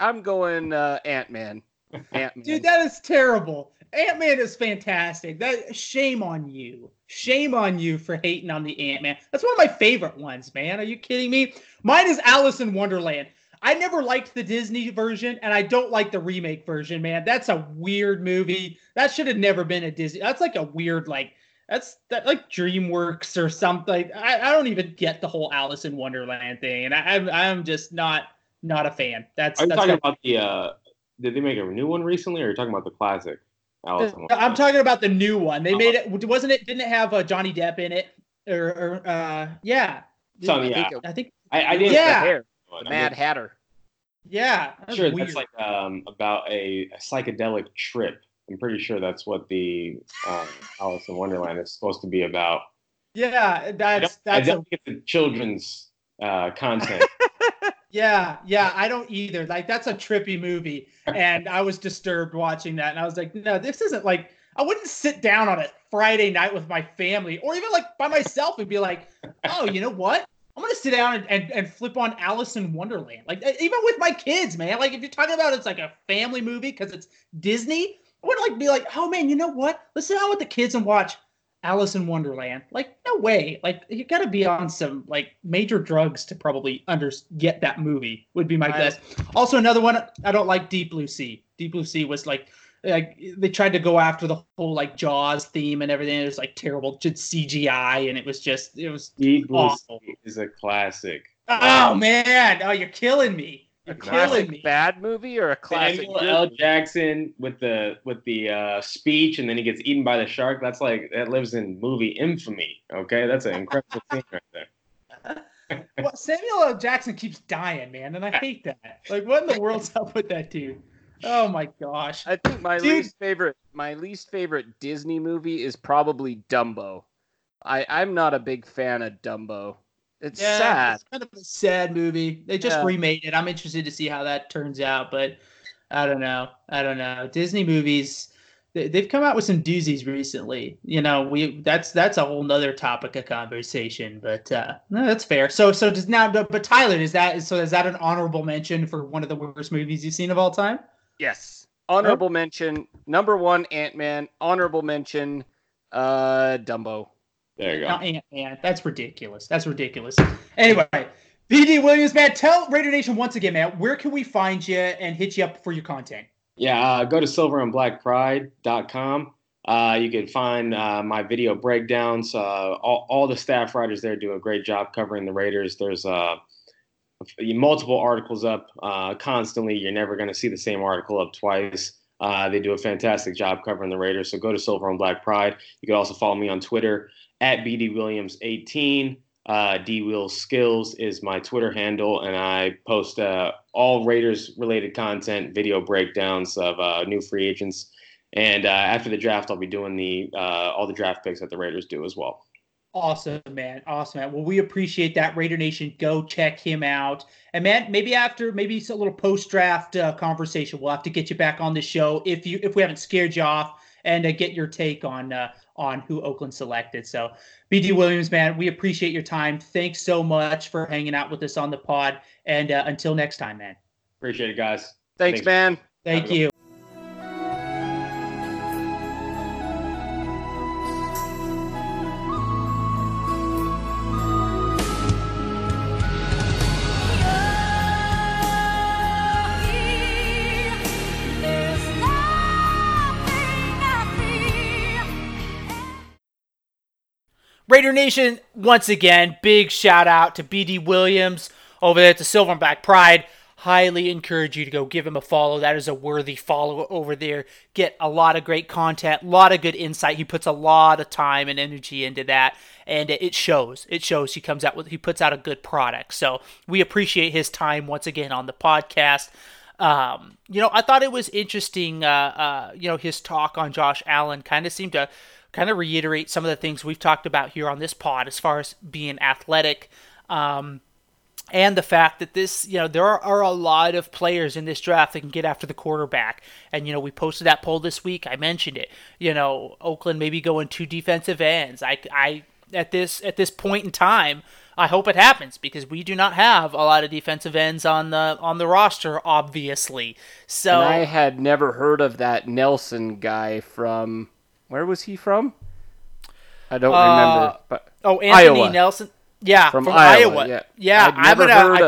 I'm going Ant-Man. Ant-Man. Dude, that is terrible. Ant-Man is fantastic. Shame on you. Shame on you for hating on the Ant-Man. That's one of my favorite ones, man. Are you kidding me? Mine is Alice in Wonderland. I never liked the Disney version, and I don't like the remake version, man. That's a weird movie. That should have never been a Disney. That's like a weird, like, that's that like DreamWorks or something. I don't even get the whole Alice in Wonderland thing, and I'm just not a fan. That's. Are you talking about the? Did they make a new one recently, or are you talking about the classic Alice in Wonderland? I'm talking about the new one. They made it. Wasn't it? Didn't it have Johnny Depp in it? Or yeah. So, yeah. I think I didn't. Yeah. The Mad Hatter. Yeah. That sure, weird. That's like about a psychedelic trip. I'm pretty sure that's what the Alice in Wonderland is supposed to be about. Yeah, I don't get the children's content. yeah, I don't either. Like, that's a trippy movie, and I was disturbed watching that, and I was like, no, this isn't like, I wouldn't sit down on a Friday night with my family, or even like by myself and be like, oh, you know what? I'm going to sit down and flip on Alice in Wonderland. Like, even with my kids, man. Like, if you're talking about it's like a family movie because it's Disney, I wouldn't like be like, oh man, you know what? Let's sit down with the kids and watch Alice in Wonderland. Like, no way. Like, you got to be on some like major drugs to probably get that movie. Would be my guess. Also, another one I don't like, Deep Blue Sea. Deep Blue Sea was like they tried to go after the whole like Jaws theme and everything. It was like terrible, just CGI, and it was Deep Blue awful. Sea is a classic. Wow. Oh man! Oh, you're killing me. A classic bad movie or a classic? Samuel L. Jackson with the speech, and then he gets eaten by the shark. That's like, that lives in movie infamy. Okay, that's an incredible scene right there. Well, Samuel L. Jackson keeps dying, man, and I hate that. Like, what in the world's up with that dude? Oh my gosh! I think my least favorite Disney movie is probably Dumbo. I'm not a big fan of Dumbo. It's sad. It's kind of a sad movie. They just remade it. I'm interested to see how that turns out, but I don't know. Disney movies, they've come out with some doozies recently. You know, that's a whole nother topic of conversation, but no, that's fair. So does now, but Tyler, is that an honorable mention for one of the worst movies you've seen of all time? Yes. Honorable mention, number one, Ant-Man. Honorable mention, Dumbo. There you go. Not Ant-Man. That's ridiculous. That's ridiculous. Anyway, B.D. Williams, man, tell Raider Nation once again, man, where can we find you and hit you up for your content? Yeah, go to silverandblackpride.com. You can find my video breakdowns. All the staff writers there do a great job covering the Raiders. There's multiple articles up constantly. You're never going to see the same article up twice. They do a fantastic job covering the Raiders. So go to Silver and Black Pride. You can also follow me on Twitter at BD Williams 18. D-Wheel Skills is my Twitter handle, and I post all Raiders-related content, video breakdowns of new free agents. And after the draft, I'll be doing all the draft picks that the Raiders do as well. Awesome, man. Awesome, man. Well, we appreciate that. Raider Nation, go check him out. And, man, maybe it's a little post-draft conversation. We'll have to get you back on the show if we haven't scared you off, and get your take on who Oakland selected. So, B.D. Williams, man, we appreciate your time. Thanks so much for hanging out with us on the pod. And until next time, man. Appreciate it, guys. Thanks. Man. Thank you. Raider Nation, once again, big shout out to B.D. Williams over there at the Silver and Black Pride. Highly encourage you to go give him a follow. That is a worthy follow over there. Get a lot of great content, a lot of good insight. He puts a lot of time and energy into that, and it shows. It shows. He puts out a good product. So we appreciate his time once again on the podcast. I thought it was interesting. His talk on Josh Allen kind of seemed to kind of reiterate some of the things we've talked about here on this pod as far as being athletic, and the fact that there are a lot of players in this draft that can get after the quarterback. And, we posted that poll this week. I mentioned it. Oakland maybe going two defensive ends. I at this point in time, I hope it happens, because we do not have a lot of defensive ends on the roster, obviously. So, and I had never heard of that Nelson guy from... Where was he from? I don't remember. But Anthony Iowa. Nelson. Yeah, from Iowa. Yeah. I'm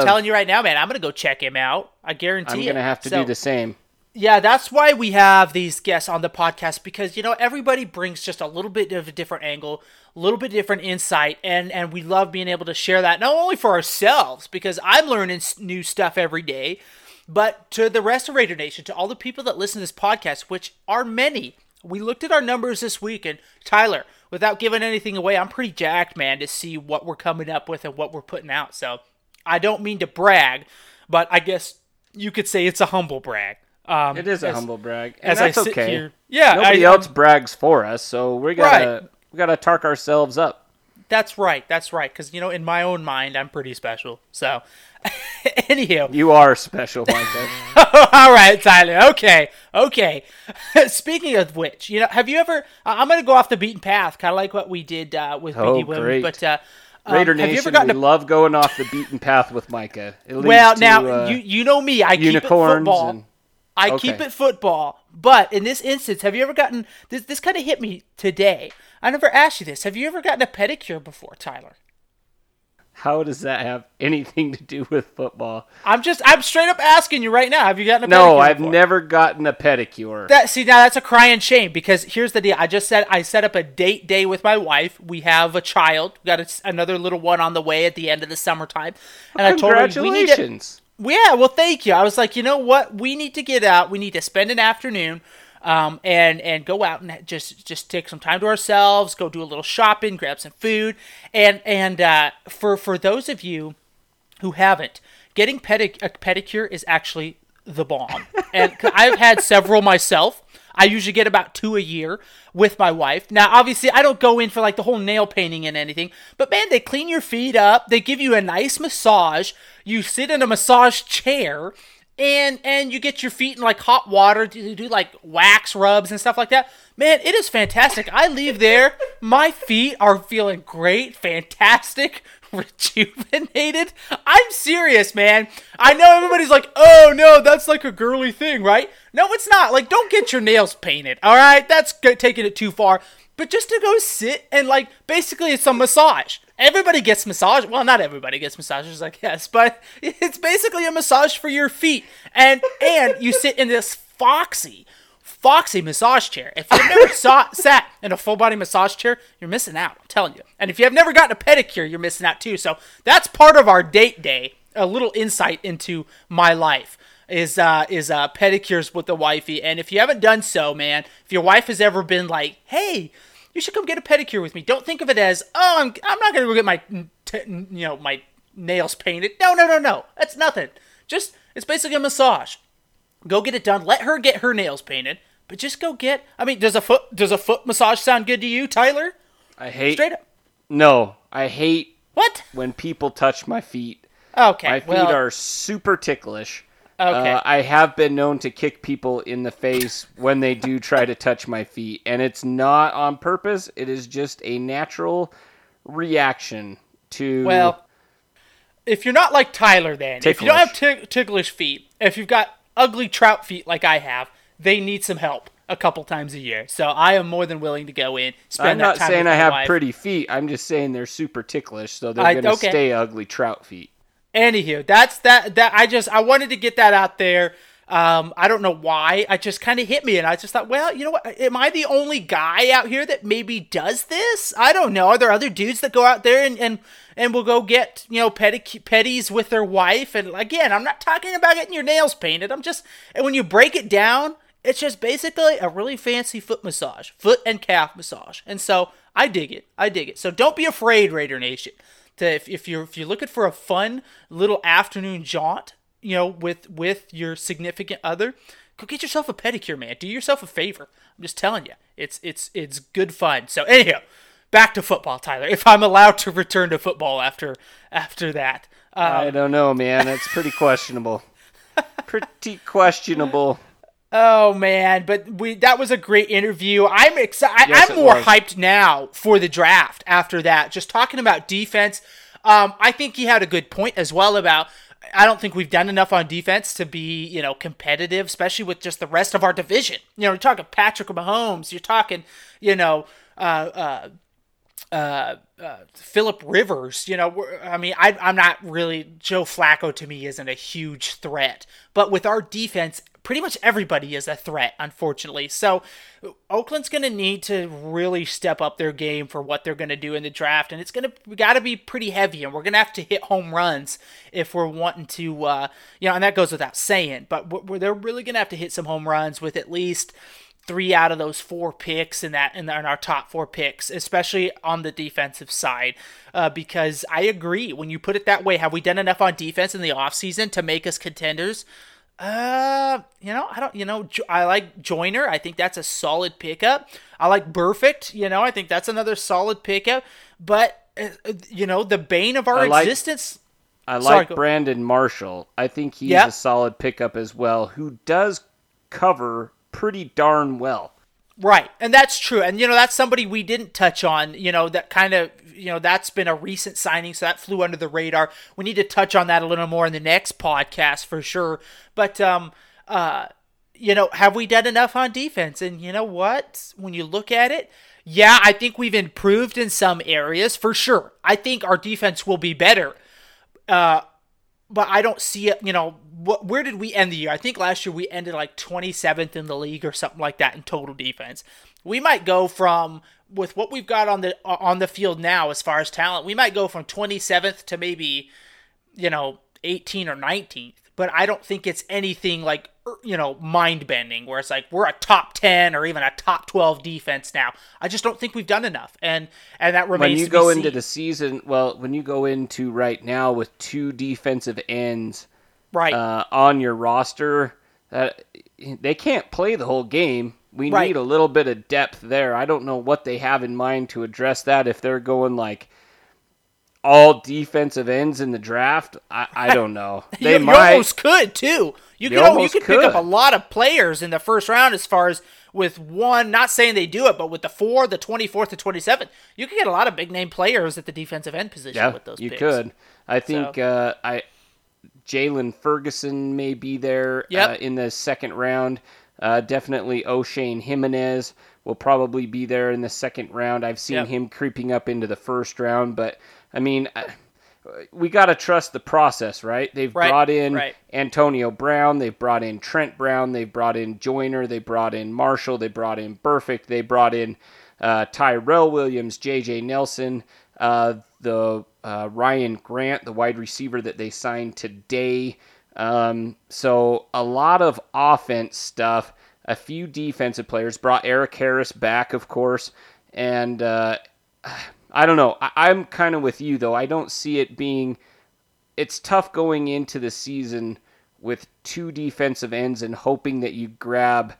telling you right now, man, I'm going to go check him out. I guarantee I'm going to have to do the same. Yeah, that's why we have these guests on the podcast, because, everybody brings just a little bit of a different angle, a little bit different insight, and we love being able to share that, not only for ourselves, because I'm learning new stuff every day, but to the rest of Raider Nation, to all the people that listen to this podcast, which are many. We looked at our numbers this week, and Tyler, without giving anything away, I'm pretty jacked, man, to see what we're coming up with and what we're putting out. So I don't mean to brag, but I guess you could say it's a humble brag. It is a humble brag, and that's okay. Here, yeah, nobody else brags for us, so we gotta tark ourselves up. That's right. That's right. Because, in my own mind, I'm pretty special. So, anywho. You are special, Michael. All right, Tyler. Okay. Speaking of which, have you ever... I'm going to go off the beaten path, kind of like what we did with B.D. Williams. But, Raider Nation, we love going off the beaten path with Micah. You know me. I keep it football. Keep it football. But in this instance, have you ever gotten... This kind of hit me today. I never asked you this. Have you ever gotten a pedicure before, Tyler? How does that have anything to do with football? I'm straight up asking you right now. Have you gotten a pedicure? No, I've never gotten a pedicure. Now that's a crying shame, because here's the deal. I just said I set up a date day with my wife. We have a child. We got another little one on the way at the end of the summertime. And congratulations. I told her we need to... Yeah, well, thank you. I was like, you know what? We need to get out. We need to spend an afternoon and go out and just take some time to ourselves, go do a little shopping, grab some food. And for those of you who haven't, getting a pedicure is actually the bomb. And I've had several myself. I usually get about 2 a year with my wife. Now, obviously, I don't go in for like the whole nail painting and anything, but man, they clean your feet up. They give you a nice massage. You sit in a massage chair and you get your feet in like hot water. You do like wax rubs and stuff like that. Man, it is fantastic. I leave there. My feet are feeling great, fantastic, rejuvenated? I'm serious, man. I know everybody's like, oh, no, that's like a girly thing, right? No, it's not. Like, don't get your nails painted, all right? That's taking it too far. But just to go sit and, like, basically it's a massage. Everybody gets massage. Well, not everybody gets massages, I guess. But it's basically a massage for your feet. And you sit in this foxy massage chair. If you've never sat in a full-body massage chair, you're missing out, I'm telling you. And if you have never gotten a pedicure, you're missing out too. So that's part of our date day, a little insight into my life. Is pedicures with the wifey. And if you haven't done so, man, if your wife has ever been like, hey, you should come get a pedicure with me, don't think of it as, oh, I'm not gonna go get my my nails painted. No, that's nothing. Just, it's basically a massage. Go get it done. Let her get her nails painted, but just go get. I mean, does a foot massage sound good to you, Tyler? I hate straight up. No, I hate what when people touch my feet. Okay, my feet are super ticklish. Okay. I have been known to kick people in the face when they do try to touch my feet, and it's not on purpose. It is just a natural reaction to... Well, if you're not like Tyler, then, ticklish. If you don't have ticklish feet, if you've got ugly trout feet like I have, they need some help a couple times a year. So I am more than willing to go in, spend that time with my wife. I'm not saying I have pretty feet. I'm just saying they're super ticklish, so they're going to stay ugly trout feet. Anywho, that's that I wanted to get that out there. I don't know why. I just kind of hit me, and I just thought, well, you know what? Am I the only guy out here that maybe does this? I don't know. Are there other dudes that go out there and will go get, pedis with their wife? And again, I'm not talking about getting your nails painted. And when you break it down, it's just basically a really fancy foot massage, foot and calf massage. And so I dig it. So don't be afraid, Raider Nation. If you're looking for a fun little afternoon jaunt, with your significant other, go get yourself a pedicure, man. Do yourself a favor. I'm just telling you, it's good fun. So anyhow, back to football, Tyler. If I'm allowed to return to football after that, I don't know, man. It's pretty questionable. Oh man, but that was a great interview. I'm excited. Yes, I'm more hyped now for the draft after that. Just talking about defense. I think he had a good point as well about, I don't think we've done enough on defense to be, competitive, especially with just the rest of our division. You're talking Patrick Mahomes, you're talking, Phillip Rivers, I'm not really, Joe Flacco to me isn't a huge threat, but with our defense, pretty much everybody is a threat, unfortunately. So Oakland's going to need to really step up their game for what they're going to do in the draft, and it's going to got to be pretty heavy, and we're going to have to hit home runs if we're wanting to, and that goes without saying, but they're really going to have to hit some home runs with at least 3 out of those 4 picks in our top 4 picks, especially on the defensive side, because I agree. When you put it that way, have we done enough on defense in the offseason to make us contenders? I like Joyner. I think that's a solid pickup. I like Burfict. I think that's another solid pickup. But, the bane of our existence. I like Brandon Marshall. I think he's a solid pickup as well, who does cover pretty darn well. Right. And that's true. And, that's somebody we didn't touch on, that kind of, that's been a recent signing. So that flew under the radar. We need to touch on that a little more in the next podcast for sure. But, have we done enough on defense? And you know what, when you look at it, yeah, I think we've improved in some areas for sure. I think our defense will be better. But I don't see it, where did we end the year? I think last year we ended like 27th in the league or something like that in total defense. We might go from, with what we've got on the field now as far as talent, we might go from 27th to maybe, 18 or 19th. But I don't think it's anything like, mind-bending where it's like we're a top 10 or even a top 12 defense now. I just don't think we've done enough. And that remains to be seen. When you go into right now with 2 defensive ends right on your roster, they can't play the whole game. We need a little bit of depth there. I don't know what they have in mind to address that if they're going like all defensive ends in the draft? I don't know. They you might. Almost could, too. You could pick up a lot of players in the first round as far as with one, not saying they do it, but with the 4, the 24th, the 27th, you could get a lot of big-name players at the defensive end position with those picks. You could. I think Jalen Ferguson may be there in the second round. Definitely O'Shane Jimenez will probably be there in the second round. I've seen him creeping up into the first round, but I mean, we got to trust the process, right? They've brought in Antonio Brown. They've brought in Trent Brown. They've brought in Joyner. They brought in Marshall. They brought in Burfict. They brought in Tyrell Williams, J.J. Nelson, Ryan Grant, the wide receiver that they signed today. So a lot of offense stuff, a few defensive players, brought Eric Harris back, of course. And I don't know. I'm kind of with you, though. I don't see it being – it's tough going into the season with two defensive ends and hoping that you grab,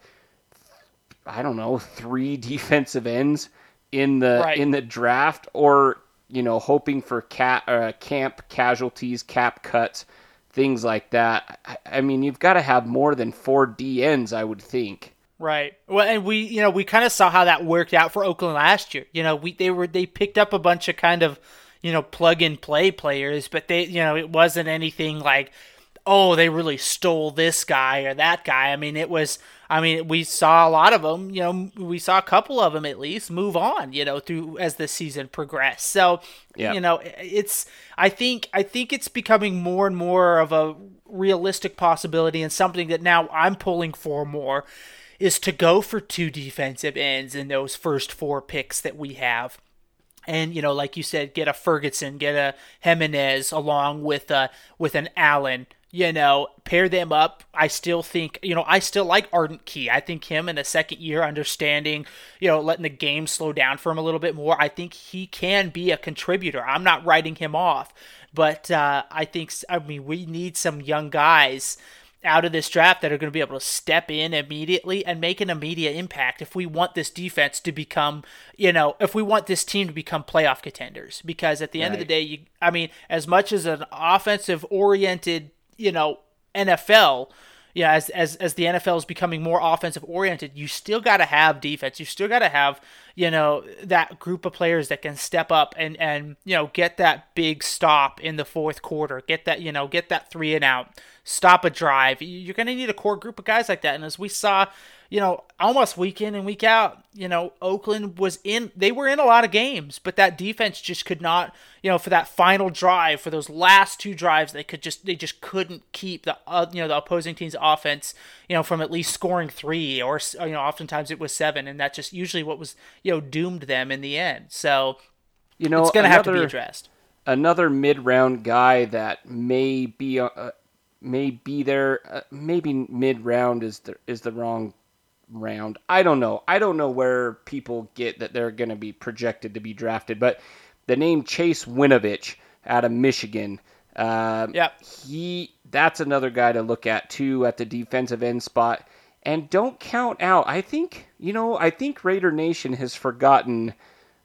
I don't know, three defensive ends in the draft, or, you know, hoping for camp casualties, cap cuts, things like that. I mean, you've got to have more than four DNs, I would think. Right. Well, and we kind of saw how that worked out for Oakland last year. You know, they picked up a bunch of kind of, you know, plug and play players, but they, you know, it wasn't anything like, oh, they really stole this guy or that guy. I mean, we saw a lot of them, you know, we saw a couple of them at least move on, you know, through as the season progressed. So, you know, it's, I think it's becoming more and more of a realistic possibility, and something that now I'm pulling for more is to go for two defensive ends in those first four picks that we have. And, you know, like you said, get a Ferguson, get a Jimenez along with an Allen, you know, pair them up. I still think, you know, I still like Ardent Key. I think him in a second year, understanding, you know, letting the game slow down for him a little bit more, I think he can be a contributor. I'm not writing him off, but I mean, we need some young guys out of this draft that are going to be able to step in immediately and make an immediate impact if we want this defense to become, you know, if we want this team to become playoff contenders. Because at the end of the day, as much as an offensive-oriented, you know, NFL, you know, as the NFL is becoming more offensive-oriented, you still got to have defense. You still got to have, you know, that group of players that can step up and, you know, get that big stop in the fourth quarter, get that three and out, stop a drive. You're going to need a core group of guys like that. And as we saw, you know, almost week in and week out, you know, Oakland they were in a lot of games, but that defense just could not, you know, for that final drive, for those last two drives, they just couldn't keep the opposing team's offense, you know, from at least scoring three, or, you know, oftentimes it was seven. And that's just usually what was, you know, doomed them in the end. So, you know, it's going to have to be addressed. Another mid-round guy that may be there. Maybe mid-round is the wrong round. I don't know. I don't know where people get that they're going to be projected to be drafted, but the name Chase Winovich out of Michigan. That's another guy to look at too at the defensive end spot. And don't count out. I think Raider Nation has forgotten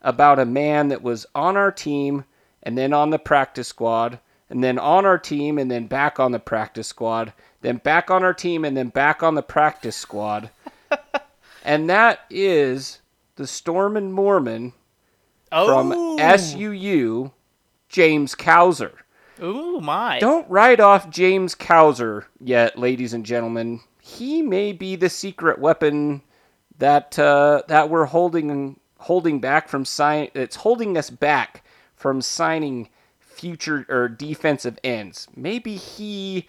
about a man that was on our team and then on the practice squad, and then on our team and then back on the practice squad, then back on our team and then back on the practice squad. And that is the Stormin' Mormon from SUU, James Cowser. Ooh, my. Don't write off James Cowser yet, ladies and gentlemen. He may be the secret weapon that we're holding back from signing. It's holding us back from signing future or defensive ends. Maybe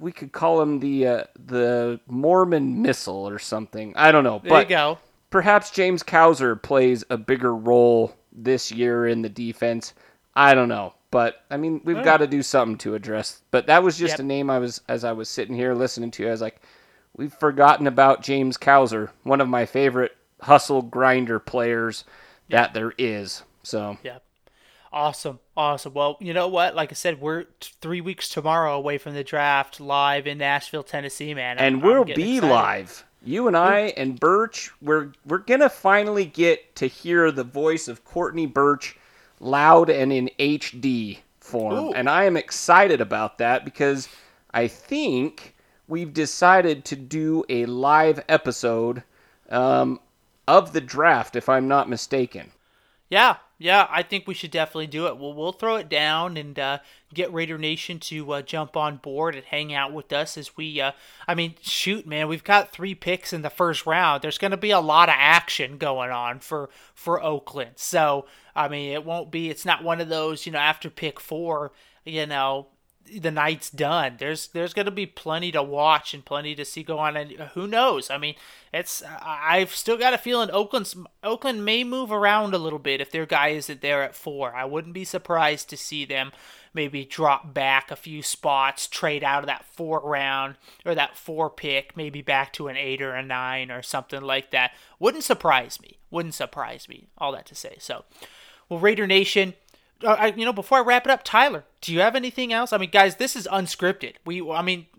we could call him the Mormon missile or something. I don't know. There you go. Perhaps James Cowser plays a bigger role this year in the defense. I don't know. But, I mean, we've got to do something to address. But that was just a name as I was sitting here listening to. I was like, we've forgotten about James Cowser, one of my favorite hustle grinder players that there is. So, Awesome. Well, you know what? Like I said, we're 3 weeks tomorrow away from the draft, live in Nashville, Tennessee, man. And we'll be excited. Live. You and I and Birch, we're going to finally get to hear the voice of Courtney Birch loud and in HD form. Ooh. And I am excited about that because I think we've decided to do a live episode of the draft, if I'm not mistaken. Yeah, I think we should definitely do it. We'll throw it down and get Raider Nation to jump on board and hang out with us as we... shoot, man, we've got 3 picks in the first round. There's going to be a lot of action going on for Oakland. So, it won't be... It's not one of those, after pick 4, the night's done. There's going to be plenty to watch and plenty to see go on, and who knows? I've still got a feeling Oakland may move around a little bit if their guy isn't there at 4. I wouldn't be surprised to see them maybe drop back a few spots, trade out of that 4 round or that 4 pick, maybe back to an 8 or a 9 or something like that. Wouldn't surprise me. All that to say. So, well, Raider Nation, before I wrap it up, Tyler, do you have anything else? Guys, this is unscripted.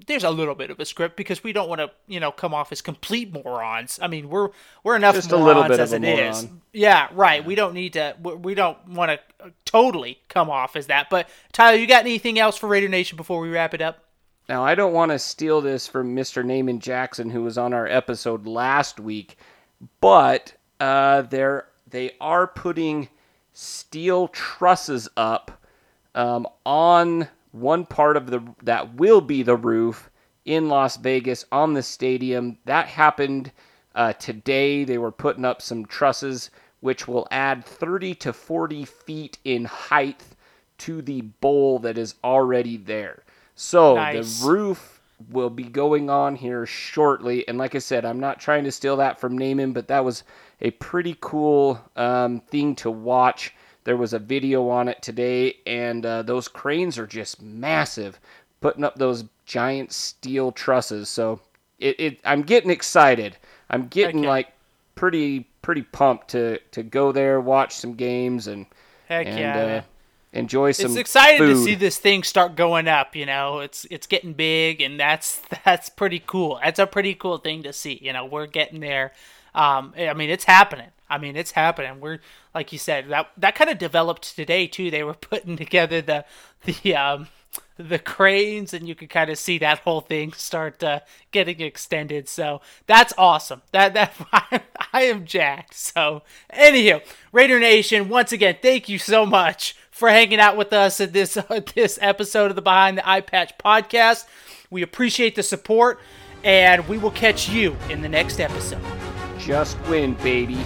There's a little bit of a script because we don't want to, come off as complete morons. We're enough just morons a little bit as of a it moron. Is. Yeah, right. Yeah. We don't want to totally come off as that. But Tyler, you got anything else for Raider Nation before we wrap it up? Now, I don't want to steal this from Mr. Naaman Jackson, who was on our episode last week, but they are putting steel trusses up on one part of that will be the roof in Las Vegas on the stadium. That happened today. They were putting up some trusses, which will add 30 to 40 feet in height to the bowl that is already there. So nice. The roof will be going on here shortly. And like I said, I'm not trying to steal that from Naaman, but that was a pretty cool thing to watch. There was a video on it today, and those cranes are just massive, putting up those giant steel trusses. So I'm getting excited. I'm getting pretty pumped to go there, watch some games, and enjoy some food. It's exciting to see this thing start going up, It's getting big, and that's pretty cool. That's a pretty cool thing to see. We're getting there. It's happening. It's happening. We're, like you said, that kind of developed today too. They were putting together the cranes, and you could kind of see that whole thing start getting extended. So that's awesome. I am jacked. So anywho, Raider Nation, once again, thank you so much for hanging out with us at this episode of the Behind the Eye Patch podcast. We appreciate the support, and we will catch you in the next episode. Just win, baby.